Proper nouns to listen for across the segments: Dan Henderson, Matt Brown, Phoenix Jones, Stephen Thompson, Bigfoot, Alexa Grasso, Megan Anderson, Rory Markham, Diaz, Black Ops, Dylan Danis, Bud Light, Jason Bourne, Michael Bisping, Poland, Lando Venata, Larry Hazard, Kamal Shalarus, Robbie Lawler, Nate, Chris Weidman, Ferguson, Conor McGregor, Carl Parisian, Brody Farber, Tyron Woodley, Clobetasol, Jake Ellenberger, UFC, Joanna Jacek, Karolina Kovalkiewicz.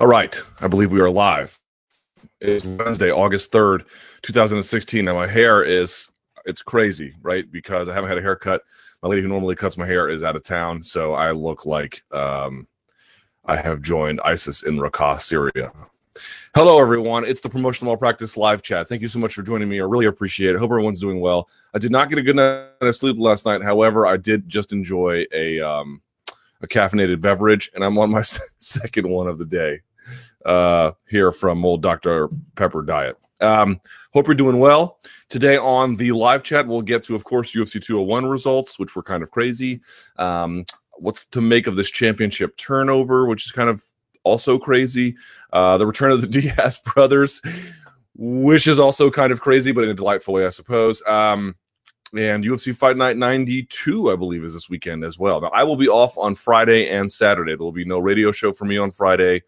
All right, I believe we are live. It's Wednesday, August 3rd, 2016. Now my hair is, it's crazy, right? Because I haven't had a haircut. My lady who normally cuts my hair is out of town, so I look like I have joined ISIS in Raqqa, Syria. Hello, everyone. It's the Promotional Malpractice live chat. Thank you so much for joining me. I really appreciate it. Hope everyone's doing well. I did not get a good night of sleep last night. However, I did just enjoy a caffeinated beverage, and I'm on my second one of the day. Here from old Dr. Pepper diet. Hope you're doing well. Today on the live chat, we'll get to, of course, UFC 201 results, which were kind of crazy. What's to make of this championship turnover, which is kind of also crazy. The return of the Diaz brothers, which is also kind of crazy, but in a delightful way, I suppose. And UFC Fight Night 92, I believe, is this weekend as well. Now, I will be off on Friday and Saturday. There will be no radio show for me on Friday.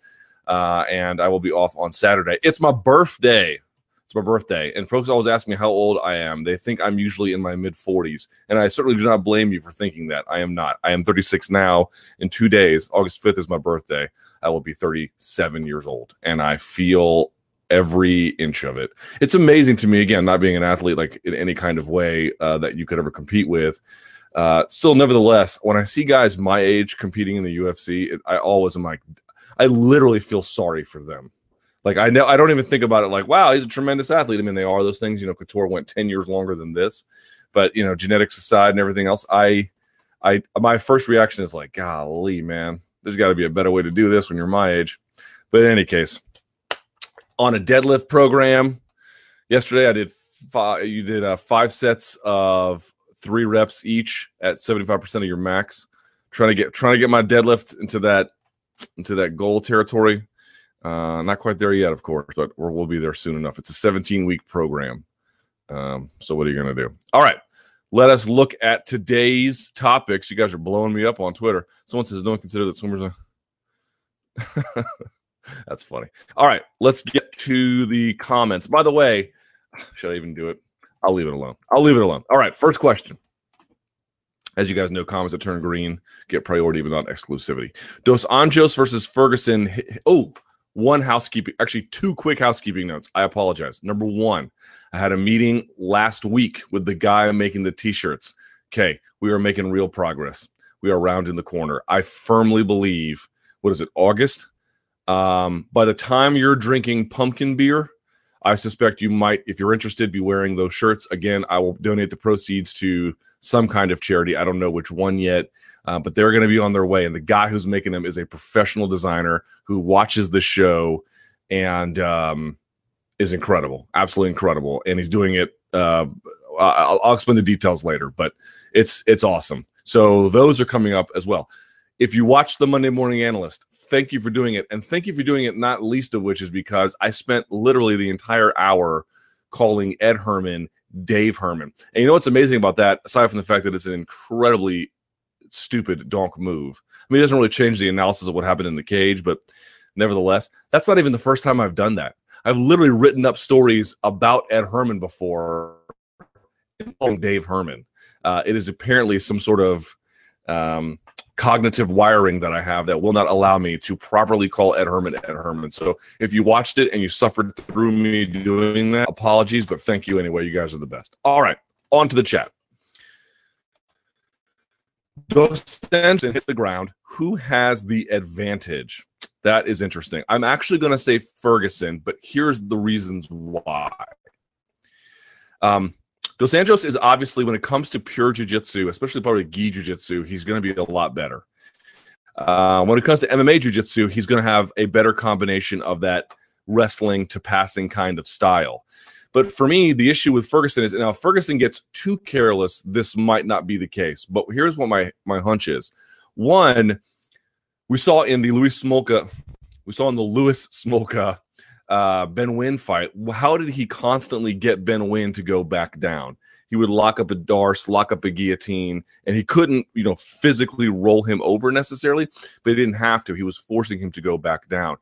And I will be off on Saturday. It's my birthday. It's my birthday. And folks always ask me how old I am. They think I'm usually in my mid-40s. And I certainly do not blame you for thinking that. I am not. I am 36 now. In 2 days, August 5th is my birthday. I will be 37 years old. And I feel every inch of it. It's amazing to me, again, not being an athlete like in any kind of way that you could ever compete with. Still, nevertheless, when I see guys my age competing in the UFC, I always am like, I literally feel sorry for them. Like, I know, I don't even think about it like, wow, he's a tremendous athlete. I mean, they are those things. You know, Couture went 10 years longer than this, but, you know, genetics aside and everything else, I my first reaction is like, golly, man, there's got to be a better way to do this when you're my age. But in any case, on a deadlift program yesterday, I did five sets of 3 reps each at 75% of your max. Trying to get my deadlift into that goal territory. Not quite there yet, of course, but we'll be there soon enough. It's a 17-week program. So what are you going to do? All right. Let us look at today's topics. You guys are blowing me up on Twitter. Someone says, no one consider that swimmers are... That's funny. All right. Let's get to the comments. By the way, should I even do it? I'll leave it alone. All right. First question. As you guys know, comments that turn green get priority, but not exclusivity. Dos Anjos versus Ferguson. Oh, one housekeeping. Actually, 2 quick housekeeping notes. I apologize. Number one, I had a meeting last week with the guy making the T-shirts. Okay, we are making real progress. We are rounding the corner. I firmly believe, what is it, August? By the time you're drinking pumpkin beer, I suspect you might, if you're interested, be wearing those shirts. Again, I will donate the proceeds to some kind of charity. I don't know which one yet, but they're going to be on their way. And the guy who's making them is a professional designer who watches the show and is incredible, absolutely incredible. And he's doing it. I'll explain the details later, but it's awesome. So those are coming up as well. If you watch the Monday Morning Analyst, thank you for doing it. And thank you for doing it, not least of which is because I spent literally the entire hour calling Ed Herman, Dave Herman. And you know what's amazing about that, aside from the fact that it's an incredibly stupid donk move? I mean, it doesn't really change the analysis of what happened in the cage, but nevertheless, that's not even the first time I've done that. I've literally written up stories about Ed Herman before calling Dave Herman. It is apparently some sort of... cognitive wiring that I have that will not allow me to properly call Ed Herman Ed Herman. So if you watched it and you suffered through me doing that, apologies, but thank you anyway. You guys are the best. All right, on to the chat. Dos Anjos hits the ground. Who has the advantage? That is interesting. I'm actually going to say Ferguson, but here's the reasons why. Dos Anjos is obviously, when it comes to pure jiu-jitsu, especially probably gi jiu-jitsu, he's going to be a lot better. When it comes to MMA jiu-jitsu, he's going to have a better combination of that wrestling to passing kind of style. But for me, the issue with Ferguson is, now if Ferguson gets too careless, this might not be the case. But here's what my hunch is. One, we saw in the Louis Smolka Ben Wynn fight, how did he constantly get Ben Wynn to go back down? He would lock up a darce, lock up a guillotine, and he couldn't, you know, physically roll him over necessarily, but he didn't have to. He was forcing him to go back down.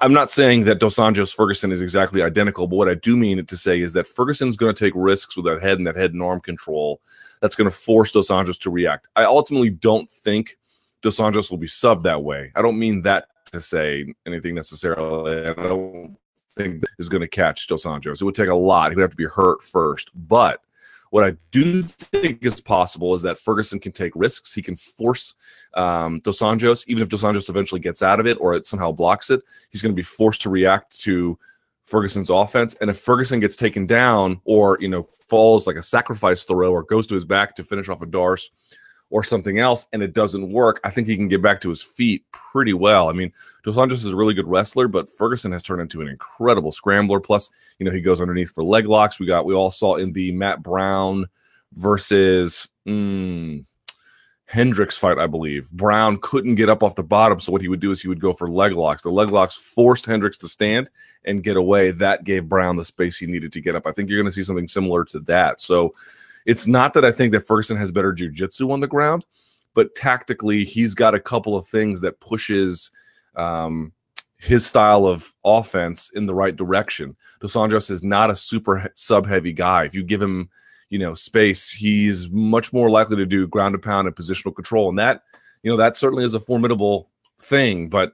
I'm not saying that Dos Anjos Ferguson is exactly identical, but what I do mean to say is that Ferguson's going to take risks with that head and arm control that's going to force Dos Anjos to react. I ultimately don't think Dos Anjos will be subbed that way. I don't mean that to say anything necessarily. I don't think that is going to catch Dos Anjos. It would take a lot. He would have to be hurt first. But what I do think is possible is that Ferguson can take risks. He can force Dos Anjos, even if Dos Anjos eventually gets out of it or it somehow blocks it, he's going to be forced to react to Ferguson's offense. And if Ferguson gets taken down or, you know, falls like a sacrifice throw or goes to his back to finish off a Dars or something else and it doesn't work, I think he can get back to his feet pretty well. I mean, Dos Anjos is a really good wrestler, but Ferguson has turned into an incredible scrambler. Plus, you know, he goes underneath for leg locks. We all saw in the Matt Brown versus Hendricks fight, I believe. Brown couldn't get up off the bottom, so what he would do is he would go for leg locks. The leg locks forced Hendricks to stand and get away. That gave Brown the space he needed to get up. I think you're going to see something similar to that. So it's not that I think that Ferguson has better jiu-jitsu on the ground, but tactically he's got a couple of things that pushes his style of offense in the right direction. Dos Anjos is not a super sub-heavy guy. If you give him, you know, space, he's much more likely to do ground to pound and positional control. And that, you know, that certainly is a formidable thing, but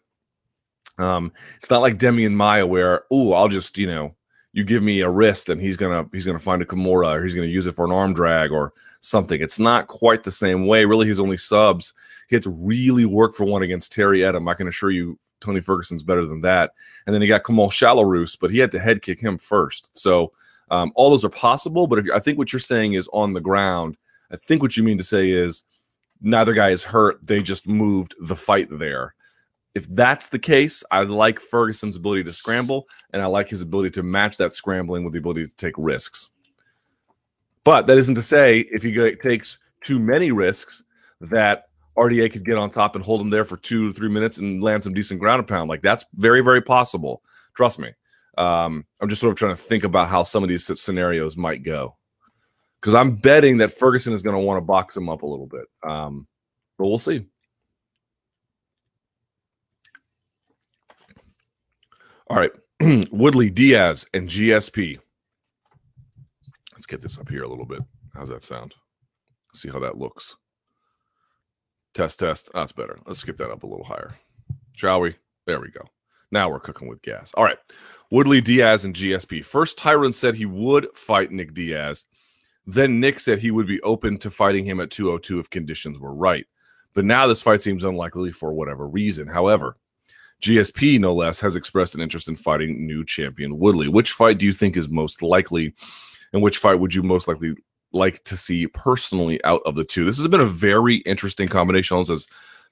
it's not like Demian Maia where, oh, I'll just, you know, you give me a wrist and he's gonna find a Kimura or he's gonna use it for an arm drag or something. It's not quite the same way. Really, his only subs, he had to really work for one against Terry Etim. I can assure you Tony Ferguson's better than that. And then he got Kamal Shalarus, but he had to head kick him first. So all those are possible, but if I think what you're saying is on the ground, I think what you mean to say is neither guy is hurt. They just moved the fight there. If that's the case, I like Ferguson's ability to scramble, and I like his ability to match that scrambling with the ability to take risks. But that isn't to say if he takes too many risks that RDA could get on top and hold him there for 2 to 3 minutes and land some decent ground and pound. Like, that's very, very possible. Trust me. I'm just sort of trying to think about how some of these scenarios might go, because I'm betting that Ferguson is going to want to box him up a little bit, but we'll see. All right, Woodley, Diaz, and GSP. Let's get this up here a little bit. How's that sound? Let's see how that looks. Test, test. Oh, that's better. Let's get that up a little higher, shall we? There we go. Now we're cooking with gas. All right. Woodley, Diaz, and GSP. First, Tyron said he would fight Nick Diaz. Then Nick said he would be open to fighting him at 202 if conditions were right. But now this fight seems unlikely for whatever reason. However, GSP, no less, has expressed an interest in fighting new champion Woodley. Which fight do you think is most likely, and which fight would you most likely like to see personally out of the two? This has been a very interesting combination.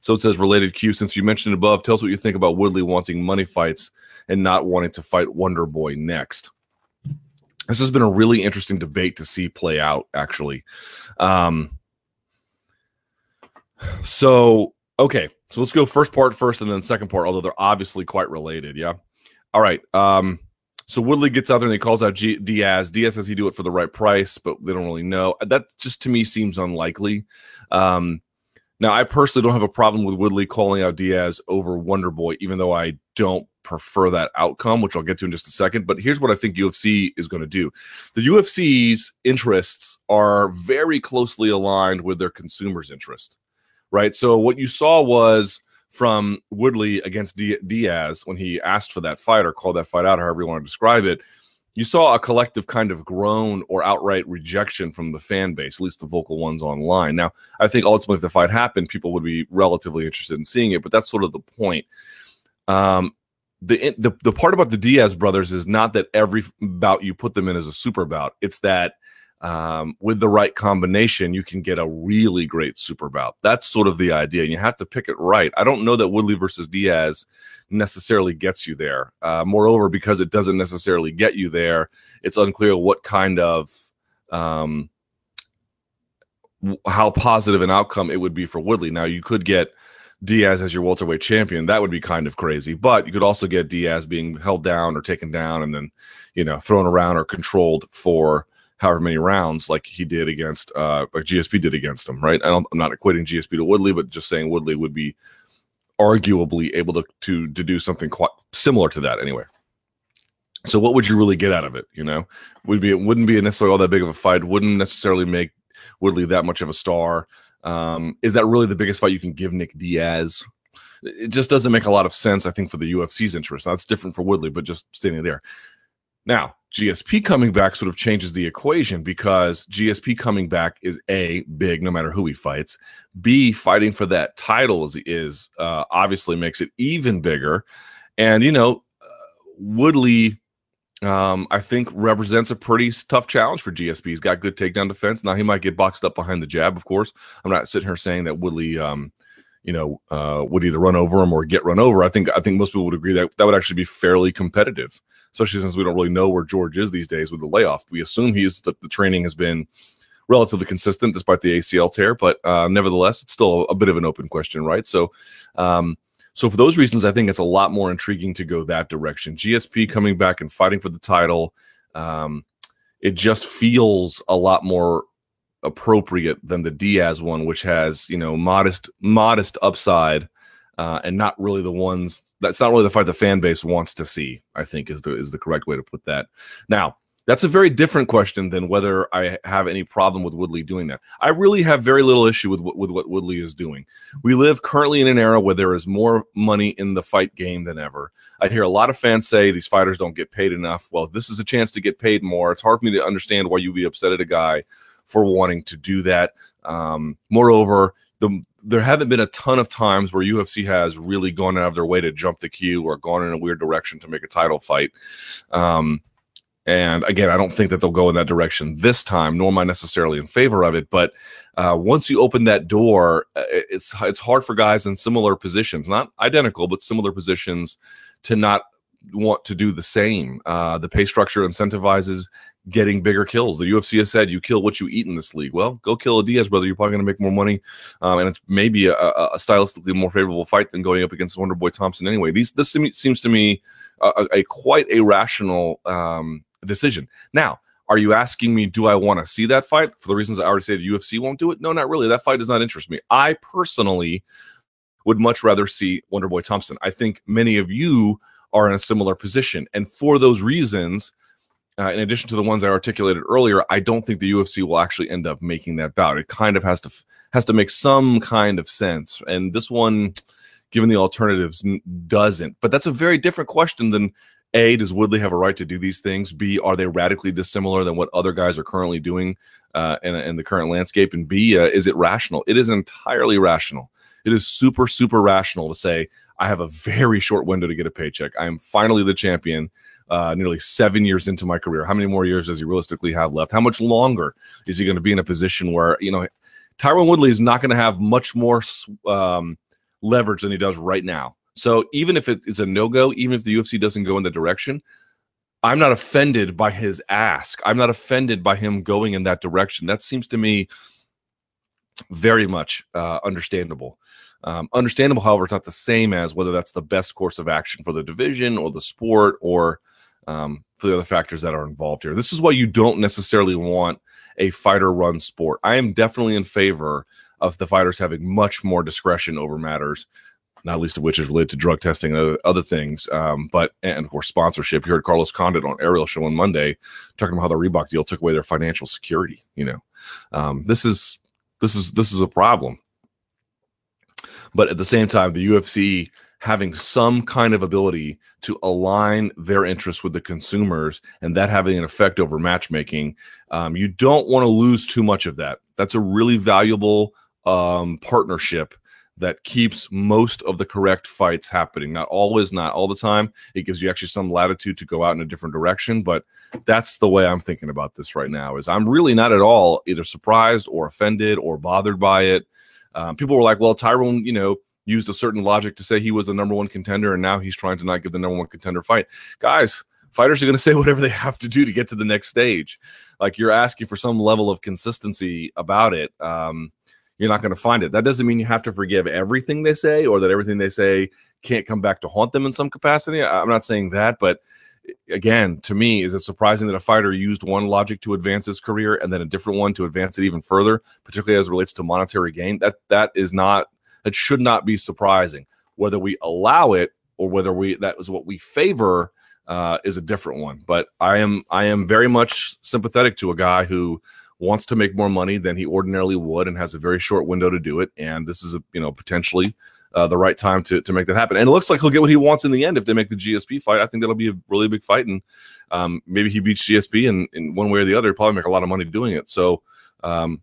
So it says, related Q, since you mentioned it above, tell us what you think about Woodley wanting money fights and not wanting to fight Wonder Boy next. This has been a really interesting debate to see play out, actually. So let's go first part first and then second part, although they're obviously quite related, yeah? All right, so Woodley gets out there and he calls out Diaz. Diaz says he'd do it for the right price, but they don't really know. That just, to me, seems unlikely. Now, I personally don't have a problem with Woodley calling out Diaz over Wonder Boy, even though I don't prefer that outcome, which I'll get to in just a second. But here's what I think UFC is going to do. The UFC's interests are very closely aligned with their consumers' interest, right? So what you saw was from Woodley against Diaz when he asked for that fight or called that fight out, however you want to describe it, you saw a collective kind of groan or outright rejection from the fan base, at least the vocal ones online. Now, I think ultimately if the fight happened, people would be relatively interested in seeing it, but that's sort of the point. The part about the Diaz brothers is not that every bout you put them in is a super bout. It's that with the right combination, you can get a really great super bout. That's sort of the idea, and you have to pick it right. I don't know that Woodley versus Diaz necessarily gets you there. Moreover, because it doesn't necessarily get you there, it's unclear what kind of how positive an outcome it would be for Woodley. Now, you could get Diaz as your welterweight champion. That would be kind of crazy, but you could also get Diaz being held down or taken down and then, you know, thrown around or controlled for however many rounds, like he did against like GSP did against him, right? I'm not equating GSP to Woodley, but just saying Woodley would be arguably able to do something quite similar to that anyway. So what would you really get out of it? You know, it wouldn't be necessarily all that big of a fight. Wouldn't necessarily make Woodley that much of a star. Is that really the biggest fight you can give Nick Diaz? it just doesn't make a lot of sense, I think, for the UFC's interest. Now, that's different for Woodley, but just standing there. Now, GSP coming back sort of changes the equation, because GSP coming back is A, big, no matter who he fights. B, fighting for that title is obviously makes it even bigger. And, you know, Woodley, I think, represents a pretty tough challenge for GSP. He's got good takedown defense. Now, he might get boxed up behind the jab, of course. I'm not sitting here saying that Woodley, would either run over him or get run over. I think most people would agree that that would actually be fairly competitive, especially since we don't really know where George is these days with the layoff. We assume that the training has been relatively consistent despite the ACL tear, but nevertheless, it's still a bit of an open question, right? So for those reasons, I think it's a lot more intriguing to go that direction. GSP coming back and fighting for the title, it just feels a lot more appropriate than the Diaz one, which has, you know, modest upside, and not really the ones that's not really the fight the fan base wants to see, I think is the correct way to put that. Now, that's a very different question than whether I have any problem with Woodley doing that. I really have very little issue with what Woodley is doing. We live currently in an era where there is more money in the fight game than ever. I hear a lot of fans say these fighters don't get paid enough. Well, this is a chance to get paid more. It's hard for me to understand why you'd be upset at a guy for wanting to do that. Moreover, there haven't been a ton of times where UFC has really gone out of their way to jump the queue or gone in a weird direction to make a title fight. And again, I don't think that they'll go in that direction this time, nor am I necessarily in favor of it. But once you open that door, it's hard for guys in similar positions, not identical, but similar positions, to not want to do the same. The pay structure incentivizes getting bigger kills. The UFC has said you kill what you eat in this league. Well, go kill a Diaz brother. You're probably going to make more money, and it's maybe a stylistically more favorable fight than going up against Wonder Boy Thompson anyway. This seems to me a quite a rational decision. Now, are you asking me, do I want to see that fight? For the reasons I already said, UFC won't do it? No, not really. That fight does not interest me. I personally would much rather see Wonder Boy Thompson. I think many of you are in a similar position, and for those reasons, in addition to the ones I articulated earlier, I don't think the UFC will actually end up making that bout. It kind of has to make some kind of sense, and this one, given the alternatives, doesn't. But that's a very different question than A, does Woodley have a right to do these things? B, are they radically dissimilar than what other guys are currently doing in the current landscape? And B, is it rational? It is entirely rational. It is super, super rational to say, I have a very short window to get a paycheck. I am finally the champion nearly 7 years into my career. How many more years does he realistically have left? How much longer is he going to be in a position where, you know, Tyron Woodley is not going to have much more leverage than he does right now. So even if it's a no-go, even if the UFC doesn't go in the direction, I'm not offended by his ask. I'm not offended by him going in that direction. That seems to me very much understandable. Understandable, however, it's not the same as whether that's the best course of action for the division or the sport or for the other factors that are involved here. This is why you don't necessarily want a fighter-run sport. I am definitely in favor of the fighters having much more discretion over matters, not least of which is related to drug testing and other things, and of course sponsorship. You heard Carlos Condit on Ariel Show on Monday talking about how the Reebok deal took away their financial security. You know, this is a problem. But at the same time, the UFC having some kind of ability to align their interests with the consumers and that having an effect over matchmaking, you don't want to lose too much of that. That's a really valuable partnership that keeps most of the correct fights happening. Not always, not all the time. It gives you actually some latitude to go out in a different direction, but that's the way I'm thinking about this right now. Is I'm really not at all either surprised or offended or bothered by it. People were like, well, Tyron, you know, used a certain logic to say he was the number one contender, and now he's trying to not give the number one contender fight. Guys, fighters are going to say whatever they have to do to get to the next stage. Like, you're asking for some level of consistency about it. You're not going to find it. That doesn't mean you have to forgive everything they say or that everything they say can't come back to haunt them in some capacity. I'm not saying that, but again, to me, is it surprising that a fighter used one logic to advance his career and then a different one to advance it even further, particularly as it relates to monetary gain? That should not be surprising. Whether we allow it or whether that is what we favor is a different one. But I am very much sympathetic to a guy who wants to make more money than he ordinarily would and has a very short window to do it. And this is a potentially the right time to make that happen. And it looks like he'll get what he wants in the end if they make the GSP fight. I think that'll be a really big fight, and maybe he beats GSP, and in one way or the other, he'll probably make a lot of money doing it. So all's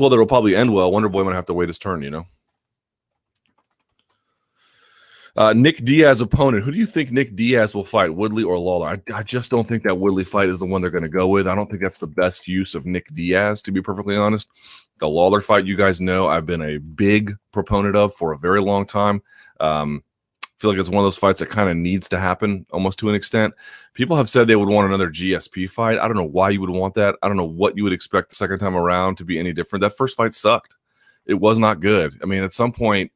well that will probably end well. Wonder Boy might have to wait his turn, you know. Nick Diaz opponent. Who do you think Nick Diaz will fight, Woodley or Lawler? I just don't think that Woodley fight is the one they're going to go with. I don't think that's the best use of Nick Diaz, to be perfectly honest. The Lawler fight, you guys know, I've been a big proponent of for a very long time. Feel like it's one of those fights that kind of needs to happen almost to an extent. People have said they would want another GSP fight. I don't know why you would want that. I don't know what you would expect the second time around to be any different. That first fight sucked. It was not good. I mean, at some point,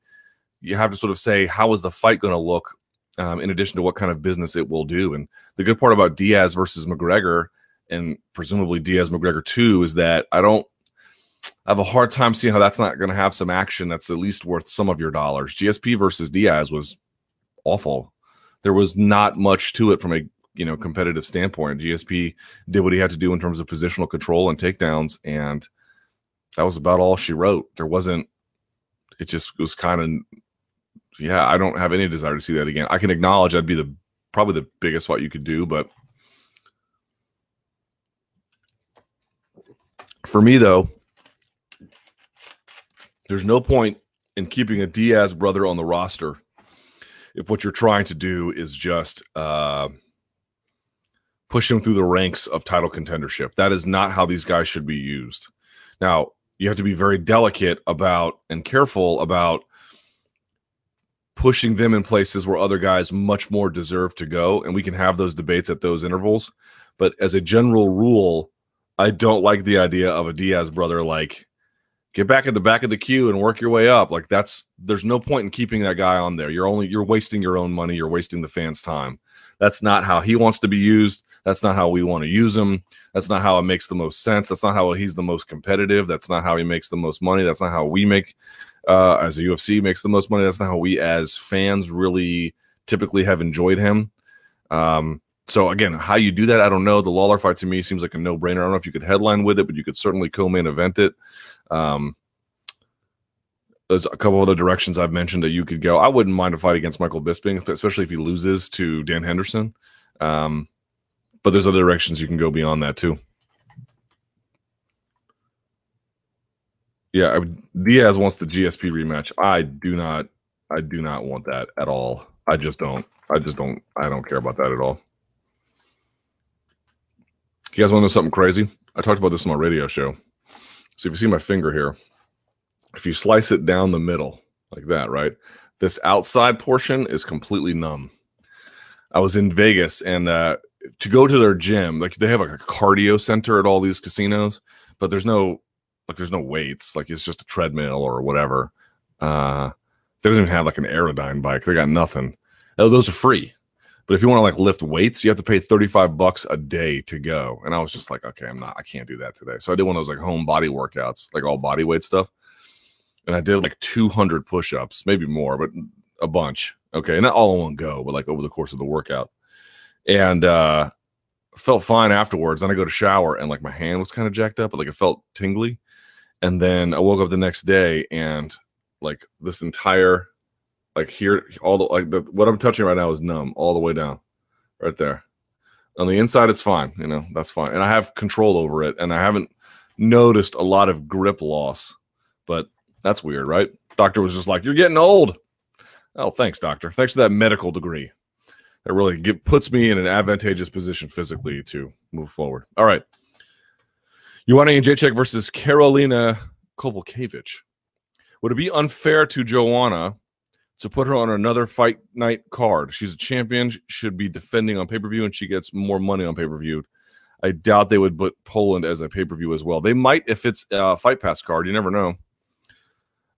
you have to sort of say, how is the fight going to look in addition to what kind of business it will do? And the good part about Diaz versus McGregor, and presumably Diaz-McGregor 2, is that I have a hard time seeing how that's not going to have some action that's at least worth some of your dollars. GSP versus Diaz was awful. There was not much to it from a competitive standpoint. GSP did what he had to do in terms of positional control and takedowns, and that was about all she wrote. There wasn't. It just was kind of. Yeah, I don't have any desire to see that again. I can acknowledge that'd be probably the biggest fight you could do, but for me though, there's no point in keeping a Diaz brother on the roster if what you're trying to do is just push him through the ranks of title contendership. That is not how these guys should be used. Now, you have to be very delicate about and careful about pushing them in places where other guys much more deserve to go. And we can have those debates at those intervals. But as a general rule, I don't like the idea of a Diaz brother, like, get back at the back of the queue and work your way up. Like, there's no point in keeping that guy on there. You're wasting your own money. You're wasting the fans' time. That's not how he wants to be used. That's not how we want to use him. That's not how it makes the most sense. That's not how he's the most competitive. That's not how he makes the most money. That's not how we make as the UFC makes the most money. That's not how we as fans really typically have enjoyed him. So again, how you do that, I don't know. The Lawler fight to me seems like a no-brainer. I don't know if you could headline with it, but you could certainly co-main event it. There's a couple other directions I've mentioned that you could go. I wouldn't mind a fight against Michael Bisping, especially if he loses to Dan Henderson. But there's other directions you can go beyond that too. Yeah, Diaz wants the GSP rematch. I do not want that at all. I don't care about that at all. You guys want to know something crazy? I talked about this on my radio show. So if you see my finger here, if you slice it down the middle like that, right? This outside portion is completely numb. I was in Vegas, and to go to their gym, like, they have like a cardio center at all these casinos, but there's no weights. Like, it's just a treadmill or whatever. They don't even have like an Aerodyne bike. They got nothing. Those are free. But if you want to like lift weights, you have to pay $35 a day to go. And I was just like, okay, I can't do that today. So I did one of those like home body workouts, like all body weight stuff. And I did like 200 push-ups, maybe more, but a bunch. Okay. Not all in one go, but like over the course of the workout. And felt fine afterwards. Then I go to shower and like my hand was kind of jacked up, but like it felt tingly. And then I woke up the next day and like this entire, like here, all the, like the, what I'm touching right now is numb all the way down right there. On the inside, it's fine. That's fine. And I have control over it. And I haven't noticed a lot of grip loss, but that's weird, right? Doctor was just like, you're getting old. Oh, thanks, doctor. Thanks for that medical degree. That really puts me in an advantageous position physically to move forward. All right. Joanna Jacek versus Karolina Kovalkiewicz. Would it be unfair to Joanna to put her on another fight night card? She's a champion, she should be defending on pay-per-view, and she gets more money on pay-per-view. I doubt they would put Poland as a pay-per-view as well. They might if it's a Fight Pass card. You never know.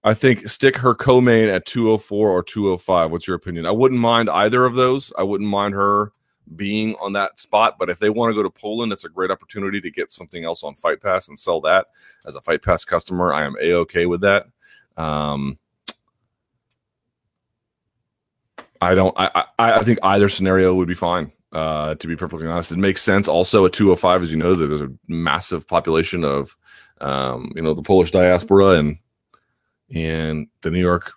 I think stick her co-main at 204 or 205. What's your opinion? I wouldn't mind either of those. I wouldn't mind her being on that spot, but if they want to go to Poland, it's a great opportunity to get something else on Fight Pass and sell that. As a Fight Pass customer, I am A-okay with that. I think either scenario would be fine, to be perfectly honest. It makes sense. Also, at 205, as you know, there's a massive population of, the Polish diaspora and the New York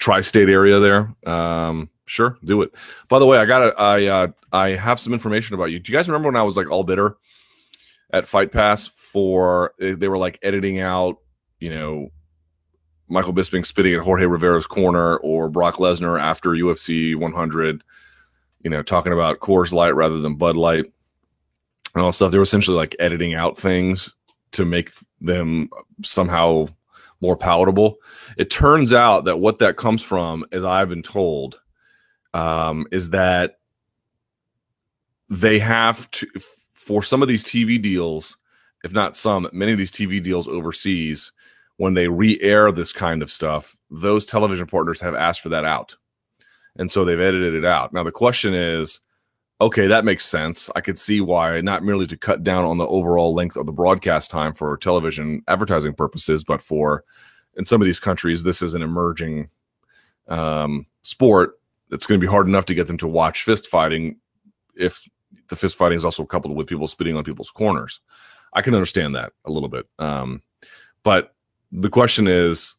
tri-state area there. Sure, do it. By the way, I have some information about you. Do you guys remember when I was like all bitter at Fight Pass for they were like editing out, you know, Michael Bisping spitting at Jorge Rivera's corner or Brock Lesnar after UFC 100, you know, talking about Coors Light rather than Bud Light and all that stuff. They were essentially like editing out things to make them somehow more palatable. It turns out that what that comes from, as I've been told, is that they have to, for some of these TV deals, if not some, many of these TV deals overseas, when they re-air this kind of stuff, those television partners have asked for that out. And so they've edited it out. Now, the question is, okay, that makes sense. I could see why, not merely to cut down on the overall length of the broadcast time for television advertising purposes, but for, in some of these countries, this is an emerging sport. It's going to be hard enough to get them to watch fist fighting if the fist fighting is also coupled with people spitting on people's corners. I can understand that a little bit. But the question is,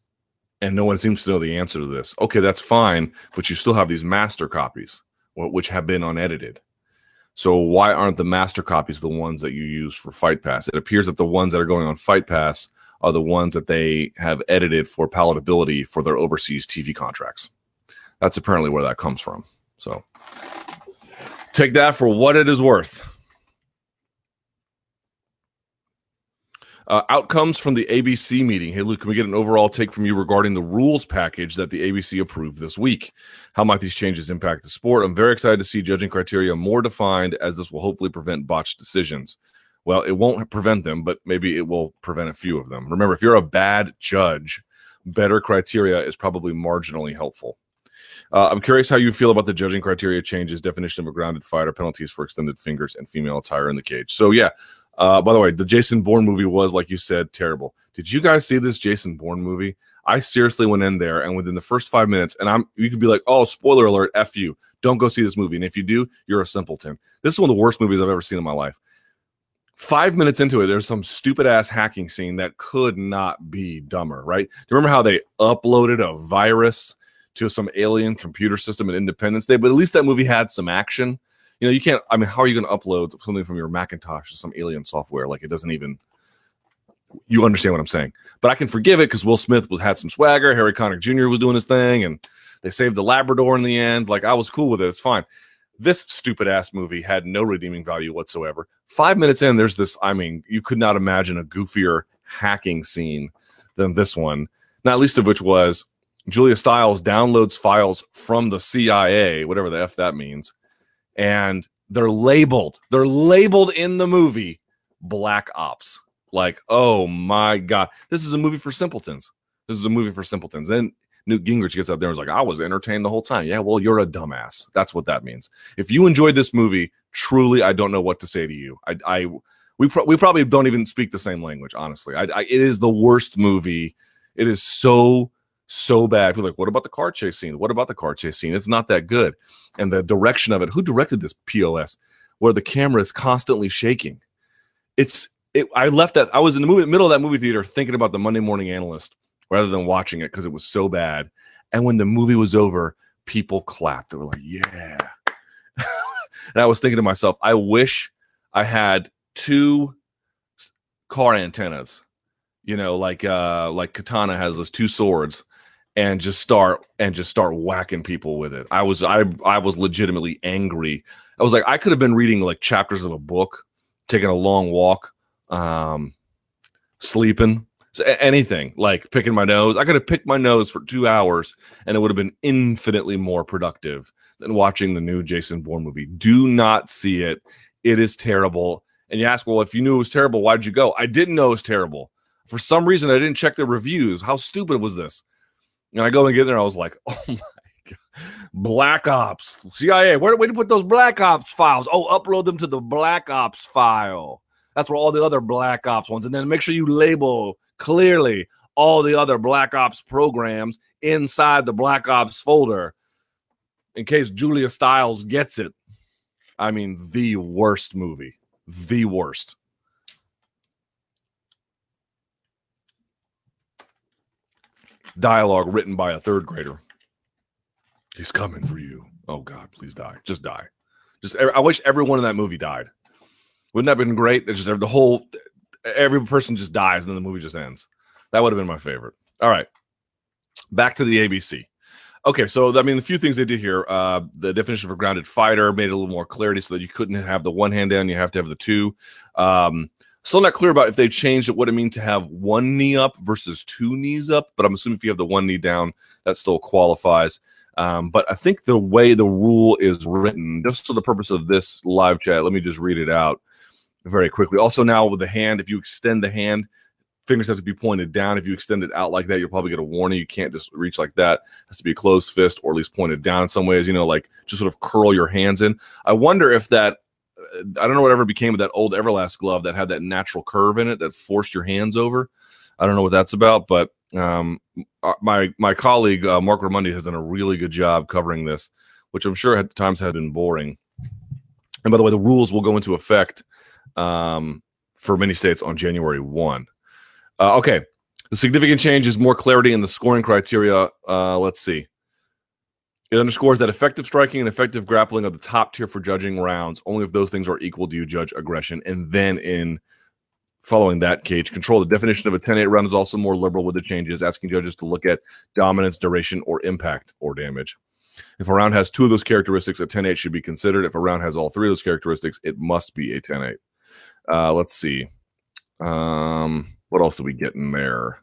and no one seems to know the answer to this. Okay, that's fine, but you still have these master copies, which have been unedited. So why aren't the master copies the ones that you use for Fight Pass? It appears that the ones that are going on Fight Pass are the ones that they have edited for palatability for their overseas TV contracts. That's apparently where that comes from. So take that for what it is worth. Outcomes from the ABC meeting. Hey, Luke, can we get an overall take from you regarding the rules package that the ABC approved this week? How might these changes impact the sport? I'm very excited to see judging criteria more defined, as this will hopefully prevent botched decisions. Well, it won't prevent them, but maybe it will prevent a few of them. Remember, if you're a bad judge, better criteria is probably marginally helpful. I'm curious how you feel about the judging criteria changes, definition of a grounded fighter, penalties for extended fingers, and female attire in the cage. So, yeah. By the way, the Jason Bourne movie was, like you said, terrible. Did you guys see this Jason Bourne movie? I seriously went in there, and within the first 5 minutes, and you could be like, oh, spoiler alert, F you. Don't go see this movie. And if you do, you're a simpleton. This is one of the worst movies I've ever seen in my life. 5 minutes into it, there's some stupid-ass hacking scene that could not be dumber, right? Do you remember how they uploaded a virus to some alien computer system at Independence Day? But at least that movie had some action. You know, you can't, I mean, how are you going to upload something from your Macintosh to some alien software? Like, it doesn't even, you understand what I'm saying. But I can forgive it because Will Smith had some swagger. Harry Connick Jr. was doing his thing, and they saved the Labrador in the end. Like, I was cool with it. It's fine. This stupid-ass movie had no redeeming value whatsoever. 5 minutes in, there's this, I mean, you could not imagine a goofier hacking scene than this one. Not least of which was Julia Stiles downloads files from the CIA, whatever the F that means. And they're labeled in the movie Black Ops. Like, oh my God, this is a movie for simpletons. Then Newt Gingrich gets out there and is like, I was entertained the whole time. Yeah, well, you're a dumbass. That's what that means. If you enjoyed this movie, truly, I don't know what to say to you. We probably don't even speak the same language, honestly. It is the worst movie. It is so bad. People are like, what about the car chase scene? It's not that good. And the direction of it, who directed this POS where the camera is constantly shaking? I was in the middle of that movie theater thinking about the Monday Morning Analyst rather than watching it because it was so bad. And when the movie was over, people clapped. They were like, yeah. And I was thinking to myself, I wish I had two car antennas, you know, like Katana has those two swords. And just start whacking people with it. I was legitimately angry. I was like, I could have been reading like chapters of a book, taking a long walk, sleeping, anything, like picking my nose. I could have picked my nose for 2 hours, and it would have been infinitely more productive than watching the new Jason Bourne movie. Do not see it. It is terrible. And you ask, well, if you knew it was terrible, why did you go? I didn't know it was terrible. For some reason, I didn't check the reviews. How stupid was this? And I go and get there, and I was like, oh, my God. Black Ops. CIA. Where did you put those Black Ops files? Oh, upload them to the Black Ops file. That's where all the other Black Ops ones. And then make sure you label clearly all the other Black Ops programs inside the Black Ops folder in case Julia Stiles gets it. I mean, the worst movie. The worst. Dialogue written by a third grader. He's coming for you. Oh, God, please die. Just die. Just I wish everyone in that movie died. Wouldn't that have been great? It's just the whole every person just dies and then the movie just ends. That would have been my favorite. All right. Back to the ABC. Okay, so, I mean, a few things they did here. The definition for grounded fighter made it a little more clarity so that you couldn't have the one hand down. You have to have the two. Still not clear about if they changed it, what it means to have one knee up versus two knees up. But I'm assuming if you have the one knee down, that still qualifies. But I think the way the rule is written, just for the purpose of this live chat, let me just read it out very quickly. Also now with the hand, if you extend the hand, fingers have to be pointed down. If you extend it out like that, you'll probably get a warning. You can't just reach like that. It has to be a closed fist or at least pointed down in some ways, you know, like just sort of curl your hands in. I wonder if that, I don't know whatever became of that old Everlast glove that had that natural curve in it that forced your hands over. I don't know what that's about, but my colleague, Mark Ramundi, has done a really good job covering this, which I'm sure at times has been boring. And by the way, the rules will go into effect for many states on January 1. Okay, the significant change is more clarity in the scoring criteria. Let's see. It underscores that effective striking and effective grappling are the top tier for judging rounds. Only if those things are equal do you judge aggression. And then in following that, cage control. The definition of a 10-8 round is also more liberal with the changes, asking judges to look at dominance, duration, or impact or damage. If a round has two of those characteristics, a 10-8 should be considered. If a round has all three of those characteristics, it must be a 10-8. Let's see. What else do we get in there?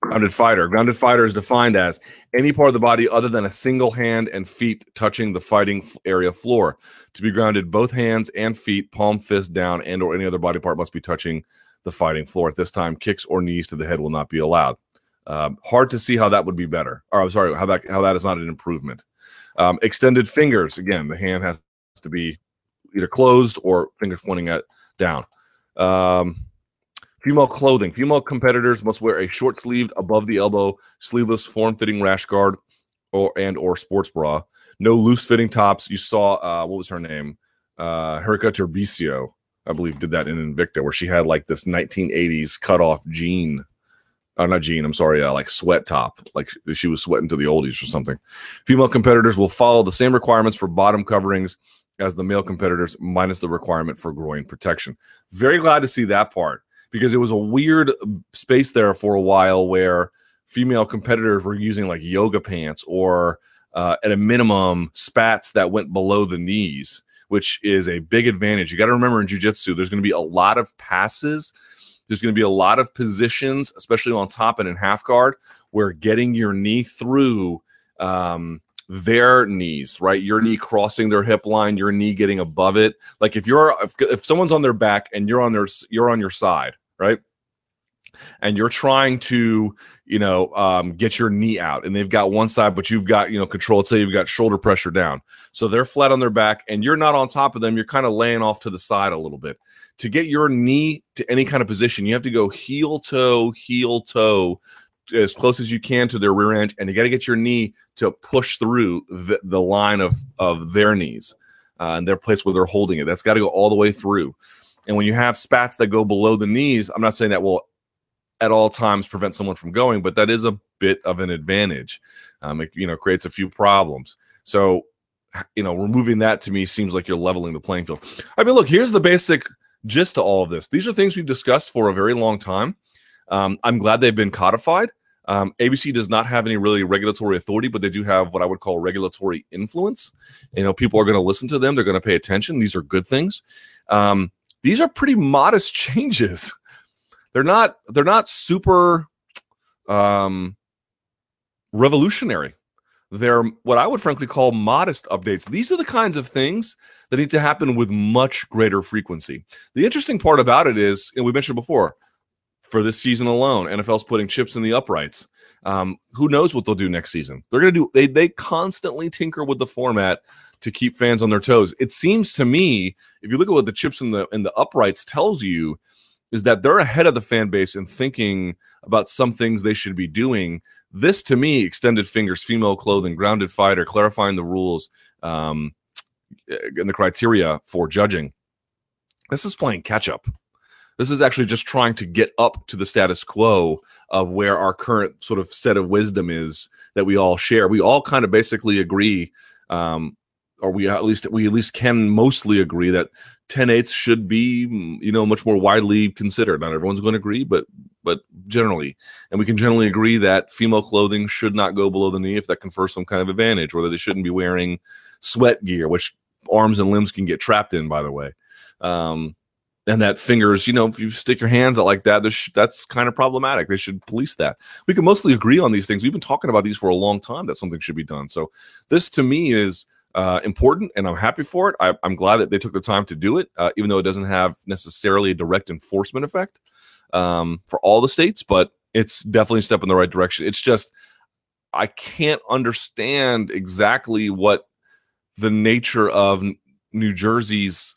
Grounded fighter. Grounded fighter is defined as any part of the body other than a single hand and feet touching the fighting area floor. To be grounded, both hands and feet, palm, fist down, and or any other body part must be touching the fighting floor. At this time, kicks or knees to the head will not be allowed. Hard to see how that would be better. Or I'm sorry, how that is not an improvement. Extended fingers. Again, the hand has to be either closed or fingers pointing at down. Female clothing. Female competitors must wear a short-sleeved, above-the-elbow, sleeveless, form-fitting rash guard or sports bra. No loose-fitting tops. You saw, what was her name? Herica Turbicio, I believe, did that in Invicta, where she had, like, this 1980s cut-off jean. Not jean, I'm sorry, like sweat top. Like, she was sweating to the oldies or something. Female competitors will follow the same requirements for bottom coverings as the male competitors, minus the requirement for groin protection. Very glad to see that part. Because it was a weird space there for a while where female competitors were using like yoga pants or at a minimum spats that went below the knees, which is a big advantage. You got to remember in jiu-jitsu, there's going to be a lot of passes. There's going to be a lot of positions, especially on top and in half guard, where getting your knee through their knees, right? Your knee crossing their hip line, your knee getting above it. Like if someone's on their back and you're on your side, right? And you're trying to, you know, get your knee out and they've got one side, but you've got, you know, control. Let's say you've got shoulder pressure down. So they're flat on their back and you're not on top of them. You're kind of laying off to the side a little bit. To get your knee to any kind of position, you have to go heel toe, as close as you can to their rear end, and you got to get your knee to push through the line of their knees and their place where they're holding it. That's got to go all the way through. And when you have spats that go below the knees, I'm not saying that will at all times prevent someone from going, but that is a bit of an advantage. It, you know, creates a few problems. So, you know, removing that to me seems like you're leveling the playing field. I mean, look, here's the basic gist to all of this. These are things we've discussed for a very long time. I'm glad they've been codified. ABC does not have any really regulatory authority, but they do have what I would call regulatory influence. You know, people are going to listen to them. They're going to pay attention. These are good things. These are pretty modest changes. They're not super revolutionary. They're what I would frankly call modest updates. These are the kinds of things that need to happen with much greater frequency. The interesting part about it is, and we mentioned before, for this season alone, NFL's putting chips in the uprights. Who knows what they'll do next season? They're going to do. They constantly tinker with the format to keep fans on their toes. It seems to me, if you look at what the chips in the uprights tells you, is that they're ahead of the fan base in thinking about some things they should be doing. This, to me, extended fingers, female clothing, grounded fighter, clarifying the rules and the criteria for judging. This is playing catch up. This is actually just trying to get up to the status quo of where our current sort of set of wisdom is that we all share. We all kind of basically agree, or we at least can mostly agree that 10/8 should be, you know, much more widely considered. Not everyone's going to agree, but generally, and we can generally agree that female clothing should not go below the knee if that confers some kind of advantage, or that they shouldn't be wearing sweat gear, which arms and limbs can get trapped in, by the way. And that fingers, you know, if you stick your hands out like that, that's kind of problematic. They should police that. We can mostly agree on these things. We've been talking about these for a long time, that something should be done. So this to me is important, and I'm happy for it. I'm glad that they took the time to do it, even though it doesn't have necessarily a direct enforcement effect for all the states, but it's definitely a step in the right direction. It's just, I can't understand exactly what the nature of New Jersey's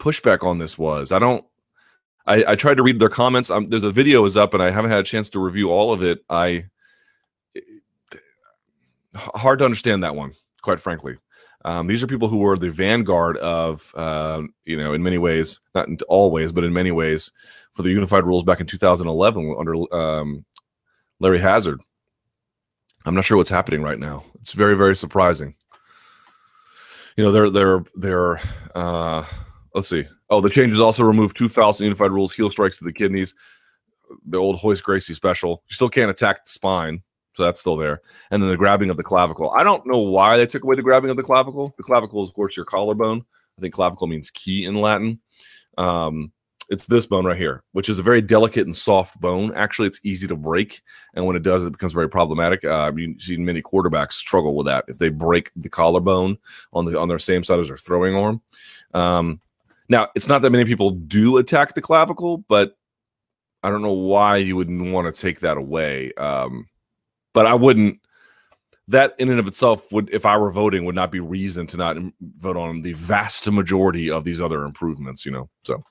pushback on this was. I tried to read their comments. There's a video is up and I haven't had a chance to review all of it. Hard to understand that one, quite frankly. These are people who were the vanguard of, you know, in many ways, not always, but in many ways, for the unified rules back in 2011 under Larry Hazard. I'm not sure what's happening right now. It's very, very surprising. You know, they're let's see. Oh, the changes also removed 2,000 unified rules, heel strikes to the kidneys, the old Hoist Gracie special. You still can't attack the spine, so that's still there. And then the grabbing of the clavicle. I don't know why they took away the grabbing of the clavicle. The clavicle is, of course, your collarbone. I think clavicle means key in Latin. It's this bone right here, which is a very delicate and soft bone. Actually, it's easy to break, and when it does, it becomes very problematic. You see many quarterbacks struggle with that if they break the collarbone on their same side as their throwing arm. Now, it's not that many people do attack the clavicle, but I don't know why you wouldn't want to take that away. But I wouldn't. That in and of itself would, if I were voting, would not be reason to not vote on the vast majority of these other improvements, you know. So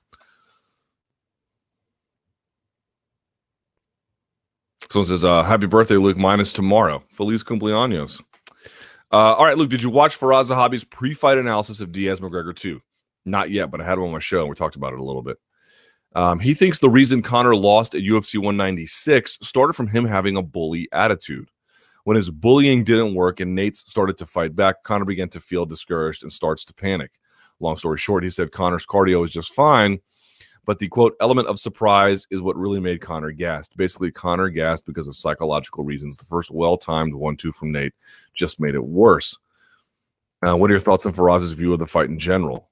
someone says, happy birthday, Luke. Mine is tomorrow. Feliz cumpleaños. All right, Luke, did you watch Faraz Zahabi's pre-fight analysis of Diaz-McGregor 2? Not yet, but I had him on my show, and we talked about it a little bit. He thinks the reason Conor lost at UFC 196 started from him having a bully attitude. When his bullying didn't work and Nate started to fight back, Conor began to feel discouraged and starts to panic. Long story short, he said Conor's cardio is just fine, but the, quote, element of surprise is what really made Conor gassed. Basically, Conor gassed because of psychological reasons. The first well-timed 1-2 from Nate just made it worse. What are your thoughts on Faraz's view of the fight in general?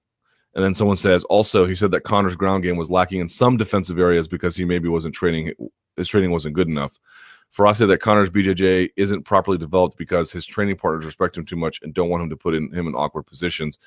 And then someone says, also, he said that Conor's ground game was lacking in some defensive areas because he maybe wasn't training. His training wasn't good enough. Faraz said that Conor's BJJ isn't properly developed because his training partners respect him too much and don't want him to put him in awkward positions.